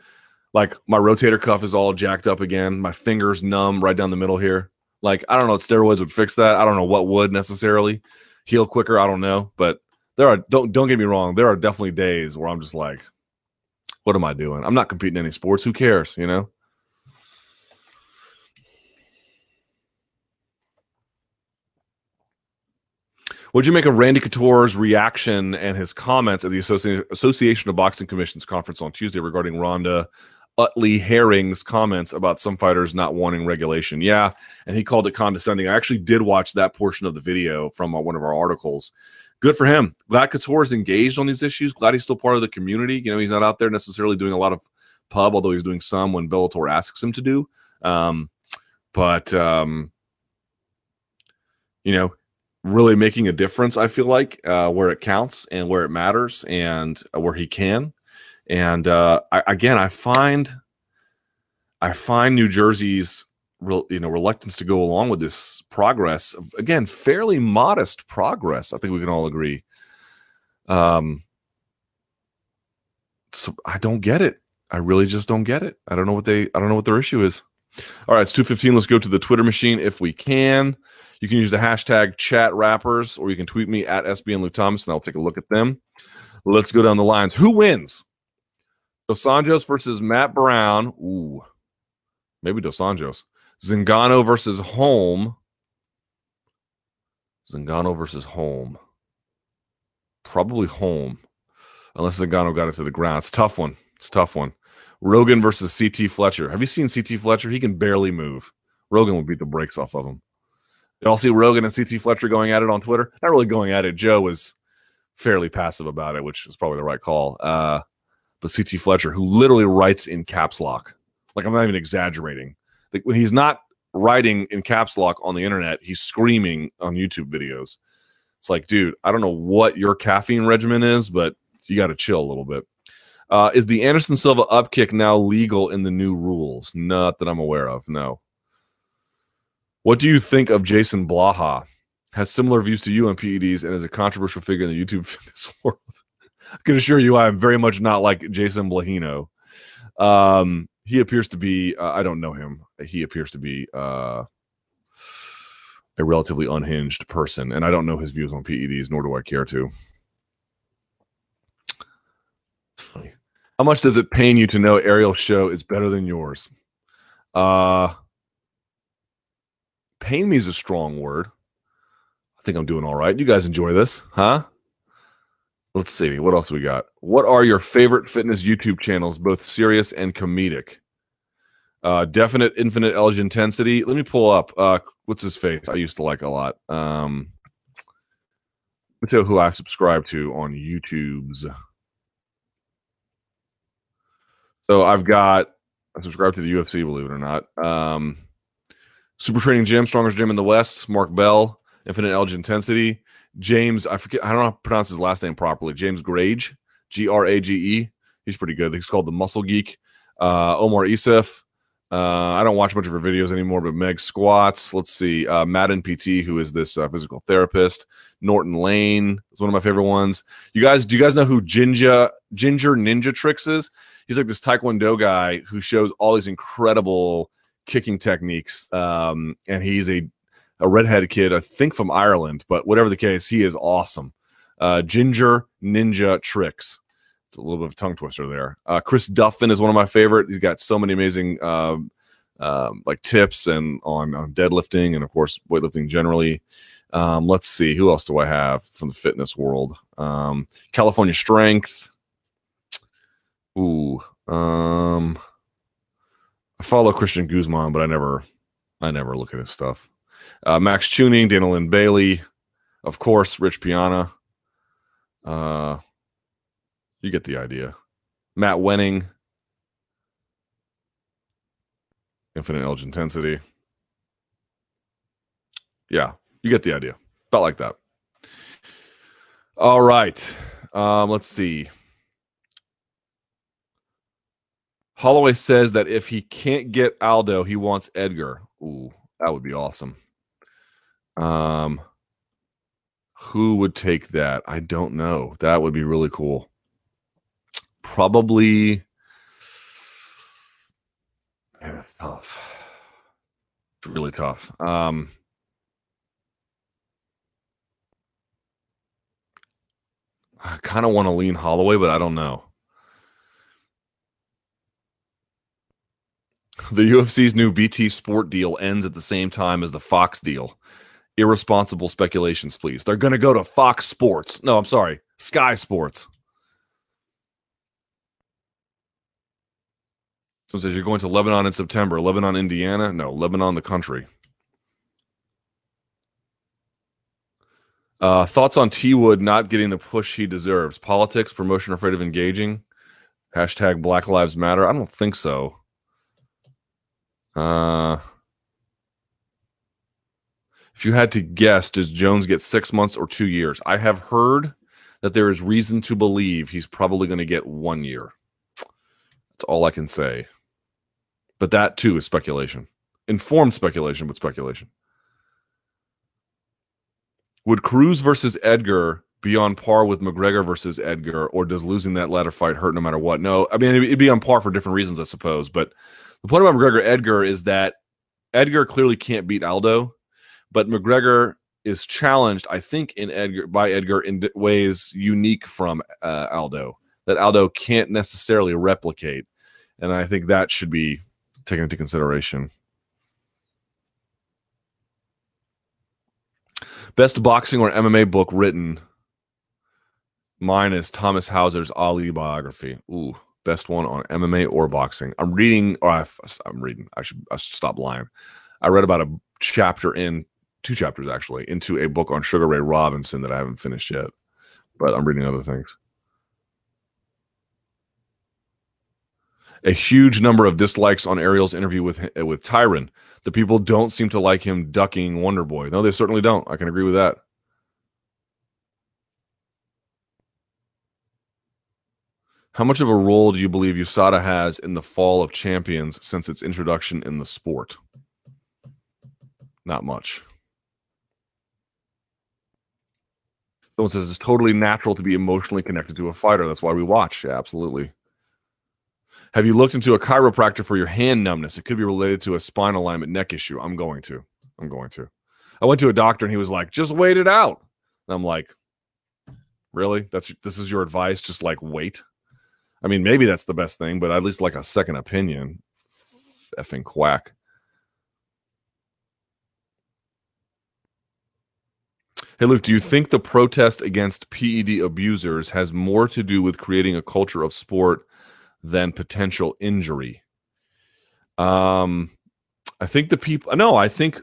Like, my rotator cuff is all jacked up again. My finger's numb right down the middle here. Like, I don't know if steroids would fix that. I don't know what would necessarily heal quicker. I don't know. But there are, don't get me wrong, there are definitely days where I'm just like, what am I doing? I'm not competing in any sports. Who cares, you know? What'd you make of Randy Couture's reaction and his comments at the Association of Boxing Commissions conference on Tuesday regarding Rhonda Utley Herring's comments about some fighters not wanting regulation? Yeah, and he called it condescending. I actually did watch that portion of the video from one of our articles. Good for him. Glad Couture is engaged on these issues. Glad he's still part of the community. You know, he's not out there necessarily doing a lot of pub, although he's doing some when Bellator asks him to do. You know, really making a difference, I feel like, where it counts and where it matters and where he can. And I find New Jersey's reluctance to go along with this progress, again, fairly modest progress, I think we can all agree. So I don't get it. I really just don't get it. I don't know what their issue is. All right, it's 2:15. Let's go to the Twitter machine if we can. You can use the hashtag #ChatRappers, or you can tweet me at SB and Luke Thomas, and I'll take a look at them. Let's go down the lines. Who wins? Dos Anjos versus Matt Brown. Ooh, maybe Dos Anjos. Zingano versus Holm. Probably Holm, unless Zingano got it to the ground. It's a tough one. Rogan versus CT Fletcher. Have you seen CT Fletcher? He can barely move. Rogan will beat the brakes off of him. Y'all see Rogan and CT Fletcher going at it on Twitter? Not really going at it. Joe was fairly passive about it, which is probably the right call. But CT Fletcher, who literally writes in caps lock. Like, I'm not even exaggerating. Like, when he's not writing in caps lock on the internet, he's screaming on YouTube videos. It's like, dude, I don't know what your caffeine regimen is, but you got to chill a little bit. Is the Anderson Silva upkick now legal in the new rules? Not that I'm aware of, no. What do you think of Jason Blaha? Has similar views to you on PEDs and is a controversial figure in the YouTube fitness world. I can assure you I am very much not like Jason Blahino. He appears to be, I don't know him. He appears to be a relatively unhinged person. And I don't know his views on PEDs, nor do I care to. It's funny. How much does it pain you to know Ariel's show is better than yours? Pain me is a strong word. I think I'm doing all right. You guys enjoy this, huh? Let's see. What else we got? What are your favorite fitness YouTube channels, both serious and comedic? Definite Infinite Elge Intensity. Let me pull up. What's his face? I used to like a lot. Let me tell you who I subscribe to on YouTube's. So I subscribe to the UFC, believe it or not. Super Training Gym, Strongest Gym in the West, Mark Bell, Infinite Elge Intensity, James, I don't know how to pronounce his last name properly, James Grage, Grage. He's pretty good. He's called The Muscle Geek. Omar Isif. I don't watch much of her videos anymore, but Meg Squats. Let's see. Madden PT, who is this physical therapist. Norton Lane is one of my favorite ones. You guys, do you guys know who Ginger Ninja Tricks is? He's like this Taekwondo guy who shows all these incredible kicking techniques. And he's a redhead kid, I think from Ireland, but whatever the case, he is awesome. Ginger Ninja Tricks. It's a little bit of a tongue twister there. Chris Duffin is one of my favorite. He's got so many amazing like tips and on deadlifting and of course weightlifting generally. Let's see, who else do I have from the fitness world? California Strength. Ooh, I follow Christian Guzman, but I never look at his stuff. Max Tuning, Dana Lynn Bailey, of course, Rich Piana. You get the idea. Matt Wenning, Infinite Elge Intensity. Yeah, you get the idea. About like that. All right, let's see. Holloway says that if he can't get Aldo, he wants Edgar. Ooh, that would be awesome. Who would take that? I don't know. That would be really cool. Probably. Man, that's tough. It's really tough. I kind of want to lean Holloway, but I don't know. The UFC's new BT Sport deal ends at the same time as the Fox deal. Irresponsible speculations, please. They're going to go to Fox Sports. No, I'm sorry. Sky Sports. Someone says you're going to Lebanon in September. Lebanon, Indiana? No, Lebanon, the country. Thoughts on T. Wood not getting the push he deserves? Politics, promotion, afraid of engaging? Hashtag Black Lives Matter? I don't think so. If you had to guess, does Jones get 6 months or 2 years? I have heard that there is reason to believe he's probably going to get 1 year. That's all I can say. But that, too, is speculation. Informed speculation, but speculation. Would Cruz versus Edgar be on par with McGregor versus Edgar, or does losing that latter fight hurt no matter what? No, I mean, it'd be on par for different reasons, I suppose, but the point about McGregor-Edgar is that Edgar clearly can't beat Aldo, but McGregor is challenged, I think, by Edgar in ways unique from Aldo, that Aldo can't necessarily replicate, and I think that should be taken into consideration. Best boxing or MMA book written? Mine is Thomas Hauser's Ali biography. Ooh. Best one on MMA or boxing. I should stop lying. I read about two chapters actually, into a book on Sugar Ray Robinson that I haven't finished yet, but I'm reading other things. A huge number of dislikes on Ariel's interview with Tyron. The people don't seem to like him ducking Wonder Boy. No, they certainly don't. I can agree with that. How much of a role do you believe USADA has in the fall of champions since its introduction in the sport? Not much. Someone says it's totally natural to be emotionally connected to a fighter. That's why we watch. Yeah, absolutely. Have you looked into a chiropractor for your hand numbness? It could be related to a spine alignment neck issue. I'm going to. I went to a doctor and he was like, just wait it out. And I'm like, really? This is your advice? Just like wait? I mean, maybe that's the best thing, but at least like a second opinion. Effing quack. Hey, Luke, do you think the protest against PED abusers has more to do with creating a culture of sport than potential injury? I think the people... No, I think...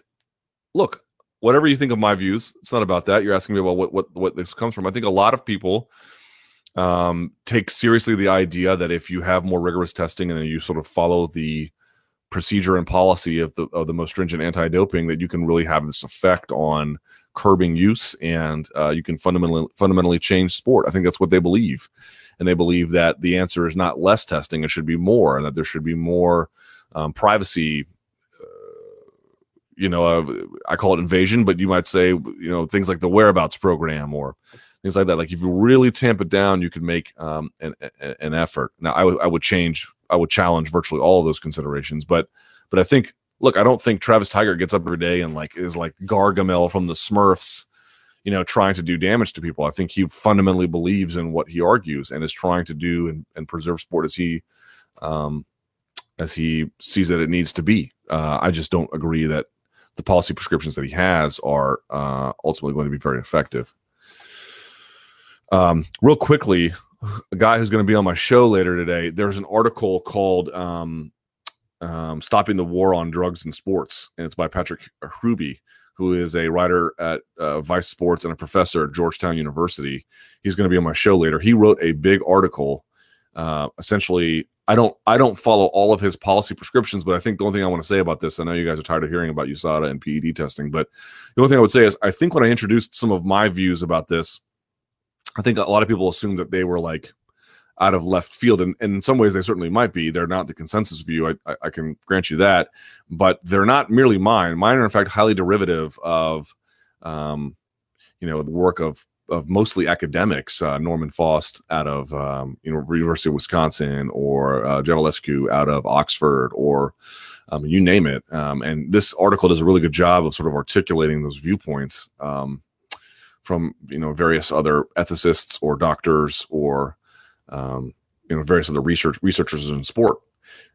Look, whatever you think of my views, it's not about that. You're asking me about what this comes from. I think a lot of people take seriously the idea that if you have more rigorous testing and then you sort of follow the procedure and policy of the most stringent anti-doping, that you can really have this effect on curbing use, and you can fundamentally change sport. I think that's what they believe, and they believe that the answer is not less testing; it should be more, and that there should be more privacy. I call it invasion, but you might say things like the whereabouts program or things like that. Like if you really tamp it down, you could make an effort. Now, I would challenge virtually all of those considerations, but I think, look, I don't think Travis Tiger gets up every day and is like Gargamel from the Smurfs, trying to do damage to people. I think he fundamentally believes in what he argues and is trying to do and preserve sport as he sees that it needs to be. I just don't agree that the policy prescriptions that he has are ultimately going to be very effective. Real quickly, a guy who's going to be on my show later today, there's an article called Stopping the War on Drugs and Sports, and it's by Patrick Hruby, who is a writer at Vice Sports and a professor at Georgetown University. He's going to be on my show later. He wrote a big article. Essentially, I don't follow all of his policy prescriptions, but I think the only thing I want to say about this, I know you guys are tired of hearing about USADA and PED testing, but the only thing I would say is I think when I introduced some of my views about this, I think a lot of people assume that they were like out of left field. And in some ways they certainly might be. They're not the consensus view. I can grant you that, but they're not merely mine. Mine are in fact highly derivative of, the work of mostly academics, Norman Faust out of, University of Wisconsin, or Javelescu out of Oxford, or you name it. And this article does a really good job of sort of articulating those viewpoints, from various other ethicists or doctors or various other researchers in sport,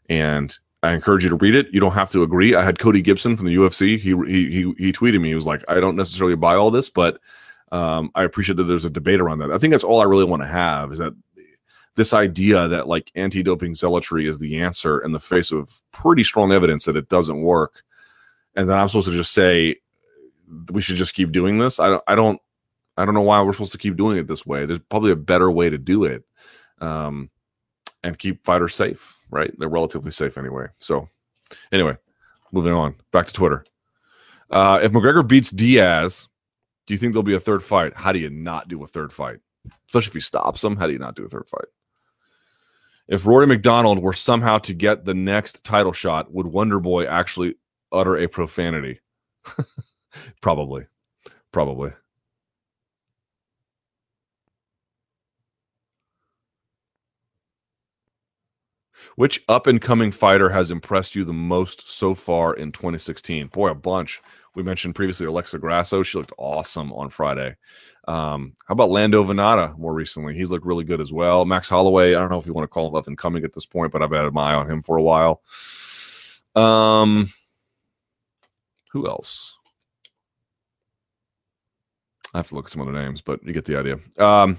and I encourage you to read it. You don't have to agree. I had Cody Gibson from the UFC. He tweeted me. He was like, "I don't necessarily buy all this, but I appreciate that there's a debate around that." I think that's all I really want to have, is that this idea that like anti-doping zealotry is the answer in the face of pretty strong evidence that it doesn't work, and then I'm supposed to just say we should just keep doing this. I don't know why we're supposed to keep doing it this way. There's probably a better way to do it, and keep fighters safe, right? They're relatively safe anyway. So anyway, moving on. Back to Twitter. If McGregor beats Diaz, do you think there'll be a third fight? How do you not do a third fight? Especially if he stops him, how do you not do a third fight? If Rory McDonald were somehow to get the next title shot, would Wonder Boy actually utter a profanity? Probably. Which up-and-coming fighter has impressed you the most so far in 2016? Boy, a bunch. We mentioned previously Alexa Grasso. She looked awesome on Friday. How about Lando Venata more recently? He's looked really good as well. Max Holloway, I don't know if you want to call him up-and-coming at this point, but I've had my eye on him for a while. Who else? I have to look at some other names, but you get the idea.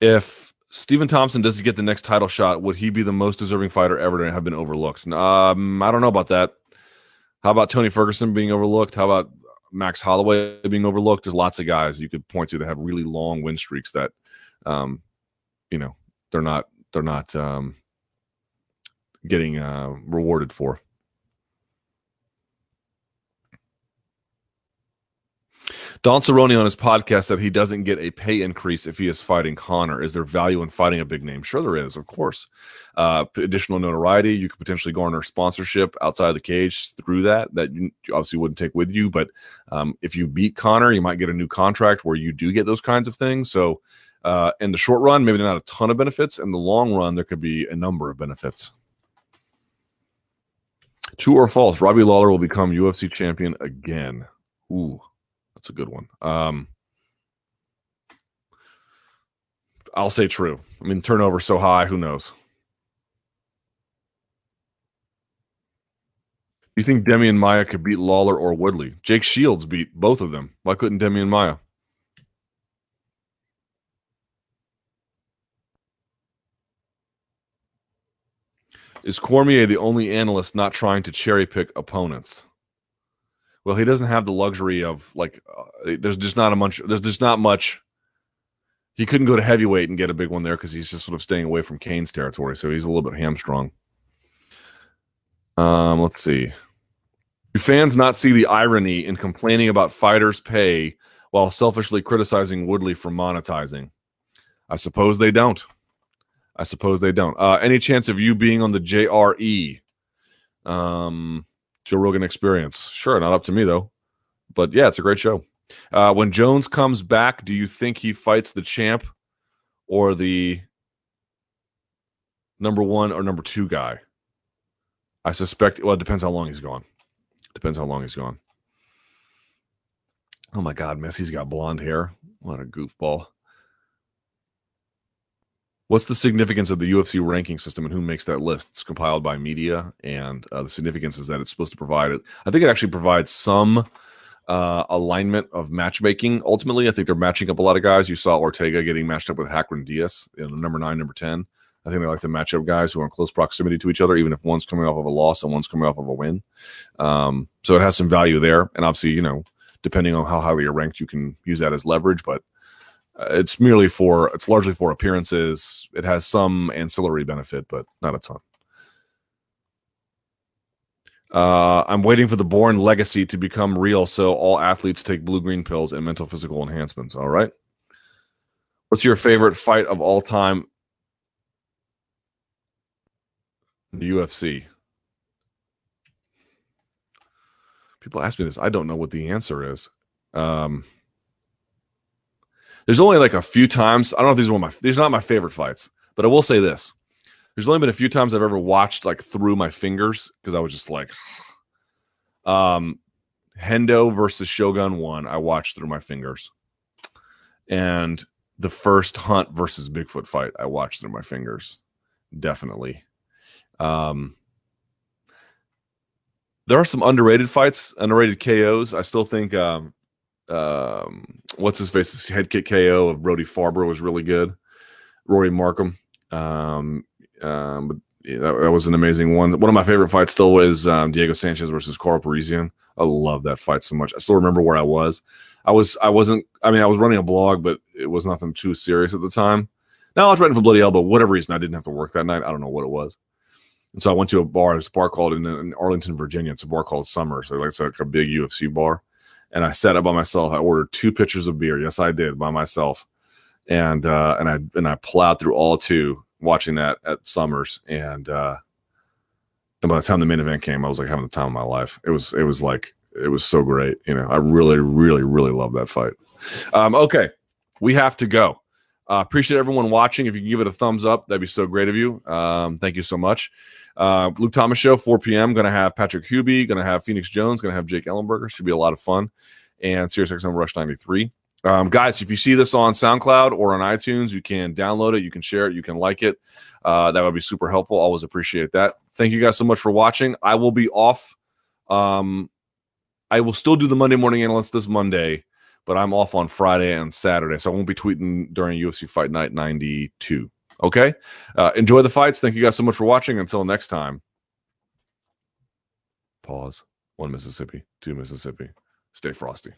If Stephen Thompson doesn't get the next title shot, would he be the most deserving fighter ever to have been overlooked? I don't know about that. How about Tony Ferguson being overlooked? How about Max Holloway being overlooked? There's lots of guys you could point to that have really long win streaks that, they're not getting rewarded for. Don Cerrone on his podcast said he doesn't get a pay increase if he is fighting Conor. Is there value in fighting a big name? Sure there is, of course. Additional notoriety. You could potentially garner sponsorship outside of the cage through that you obviously wouldn't take with you. But if you beat Conor, you might get a new contract where you do get those kinds of things. So in the short run, maybe not a ton of benefits. In the long run, there could be a number of benefits. True or false, Robbie Lawler will become UFC champion again. Ooh. That's a good one. I'll say true. I mean, turnover so high, who knows? Do you think Demian Maia could beat Lawler or Woodley? Jake Shields beat both of them. Why couldn't Demian Maia? Is Cormier the only analyst not trying to cherry pick opponents? Well, he doesn't have the luxury of like. There's just not much. He couldn't go to heavyweight and get a big one there because he's just sort of staying away from Kane's territory, so he's a little bit hamstrung. Let's see. Do fans not see the irony in complaining about fighters' pay while selfishly criticizing Woodley for monetizing? I suppose they don't. I suppose they don't. Any chance of you being on the JRE? Joe Rogan Experience. Sure, not up to me, though. But, yeah, it's a great show. When Jones comes back, do you think he fights the champ or the number one or number two guy? I suspect... Well, it depends how long he's gone. Depends how long he's gone. Oh, my God, miss. He's got blonde hair. What a goofball. What's the significance of the UFC ranking system and who makes that list? It's compiled by media, and the significance is that it's supposed to provide it. I think it actually provides some alignment of matchmaking. Ultimately, I think they're matching up a lot of guys. You saw Ortega getting matched up with Hackran Diaz, number 9, number 10. I think they like to match up guys who are in close proximity to each other, even if one's coming off of a loss and one's coming off of a win. So it has some value there. And obviously, you know, depending on how highly you're ranked, you can use that as leverage, but it's merely for, it's largely for appearances. It has some ancillary benefit, but not a ton. I'm waiting for the Bourne legacy to become real, so all athletes take blue-green pills and mental physical enhancements. All right. What's your favorite fight of all time in the UFC? People ask me this. I don't know what the answer is. There's only like a few times. I don't know if these are not my favorite fights, but I will say this. There's only been a few times I've ever watched like through my fingers because I was just like, Hendo versus Shogun 1, I watched through my fingers. And the first Hunt versus Bigfoot fight, I watched through my fingers. Definitely. There are some underrated fights, underrated KOs. I still think, what's-his-face's head kick KO of Brody Farber was really good. Rory Markham. But yeah, that was an amazing one. One of my favorite fights still is Diego Sanchez versus Carl Parisian. I love that fight so much. I still remember where I was. I was running a blog, but it was nothing too serious at the time. Now I was writing for Bloody Elbow. Whatever reason, I didn't have to work that night. I don't know what it was. And so I went to a bar. It's a bar called in Arlington, Virginia. It's a bar called Summer. So it's like a big UFC bar. And I sat up by myself. I ordered 2 pitchers of beer. Yes, I did, by myself. And I plowed through all 2 watching that at Summers. And by the time the main event came, I was like having the time of my life. It was so great. You know, I really, really, really loved that fight. Okay. We have to go. Appreciate everyone watching. If you can give it a thumbs up, that'd be so great of you. Thank you so much. Luke Thomas Show, 4 p.m. Going to have Patrick Hubie, going to have Phoenix Jones, going to have Jake Ellenberger. Should be a lot of fun. And SiriusXM Rush 93. Guys, if you see this on SoundCloud or on iTunes, you can download it, you can share it, you can like it. That would be super helpful. Always appreciate that. Thank you guys so much for watching. I will be off. I will still do the Monday Morning Analyst this Monday, but I'm off on Friday and Saturday, so I won't be tweeting during UFC Fight Night 92. Okay? Enjoy the fights. Thank you guys so much for watching. Until next time. Pause. 1 Mississippi, 2 Mississippi. Stay frosty.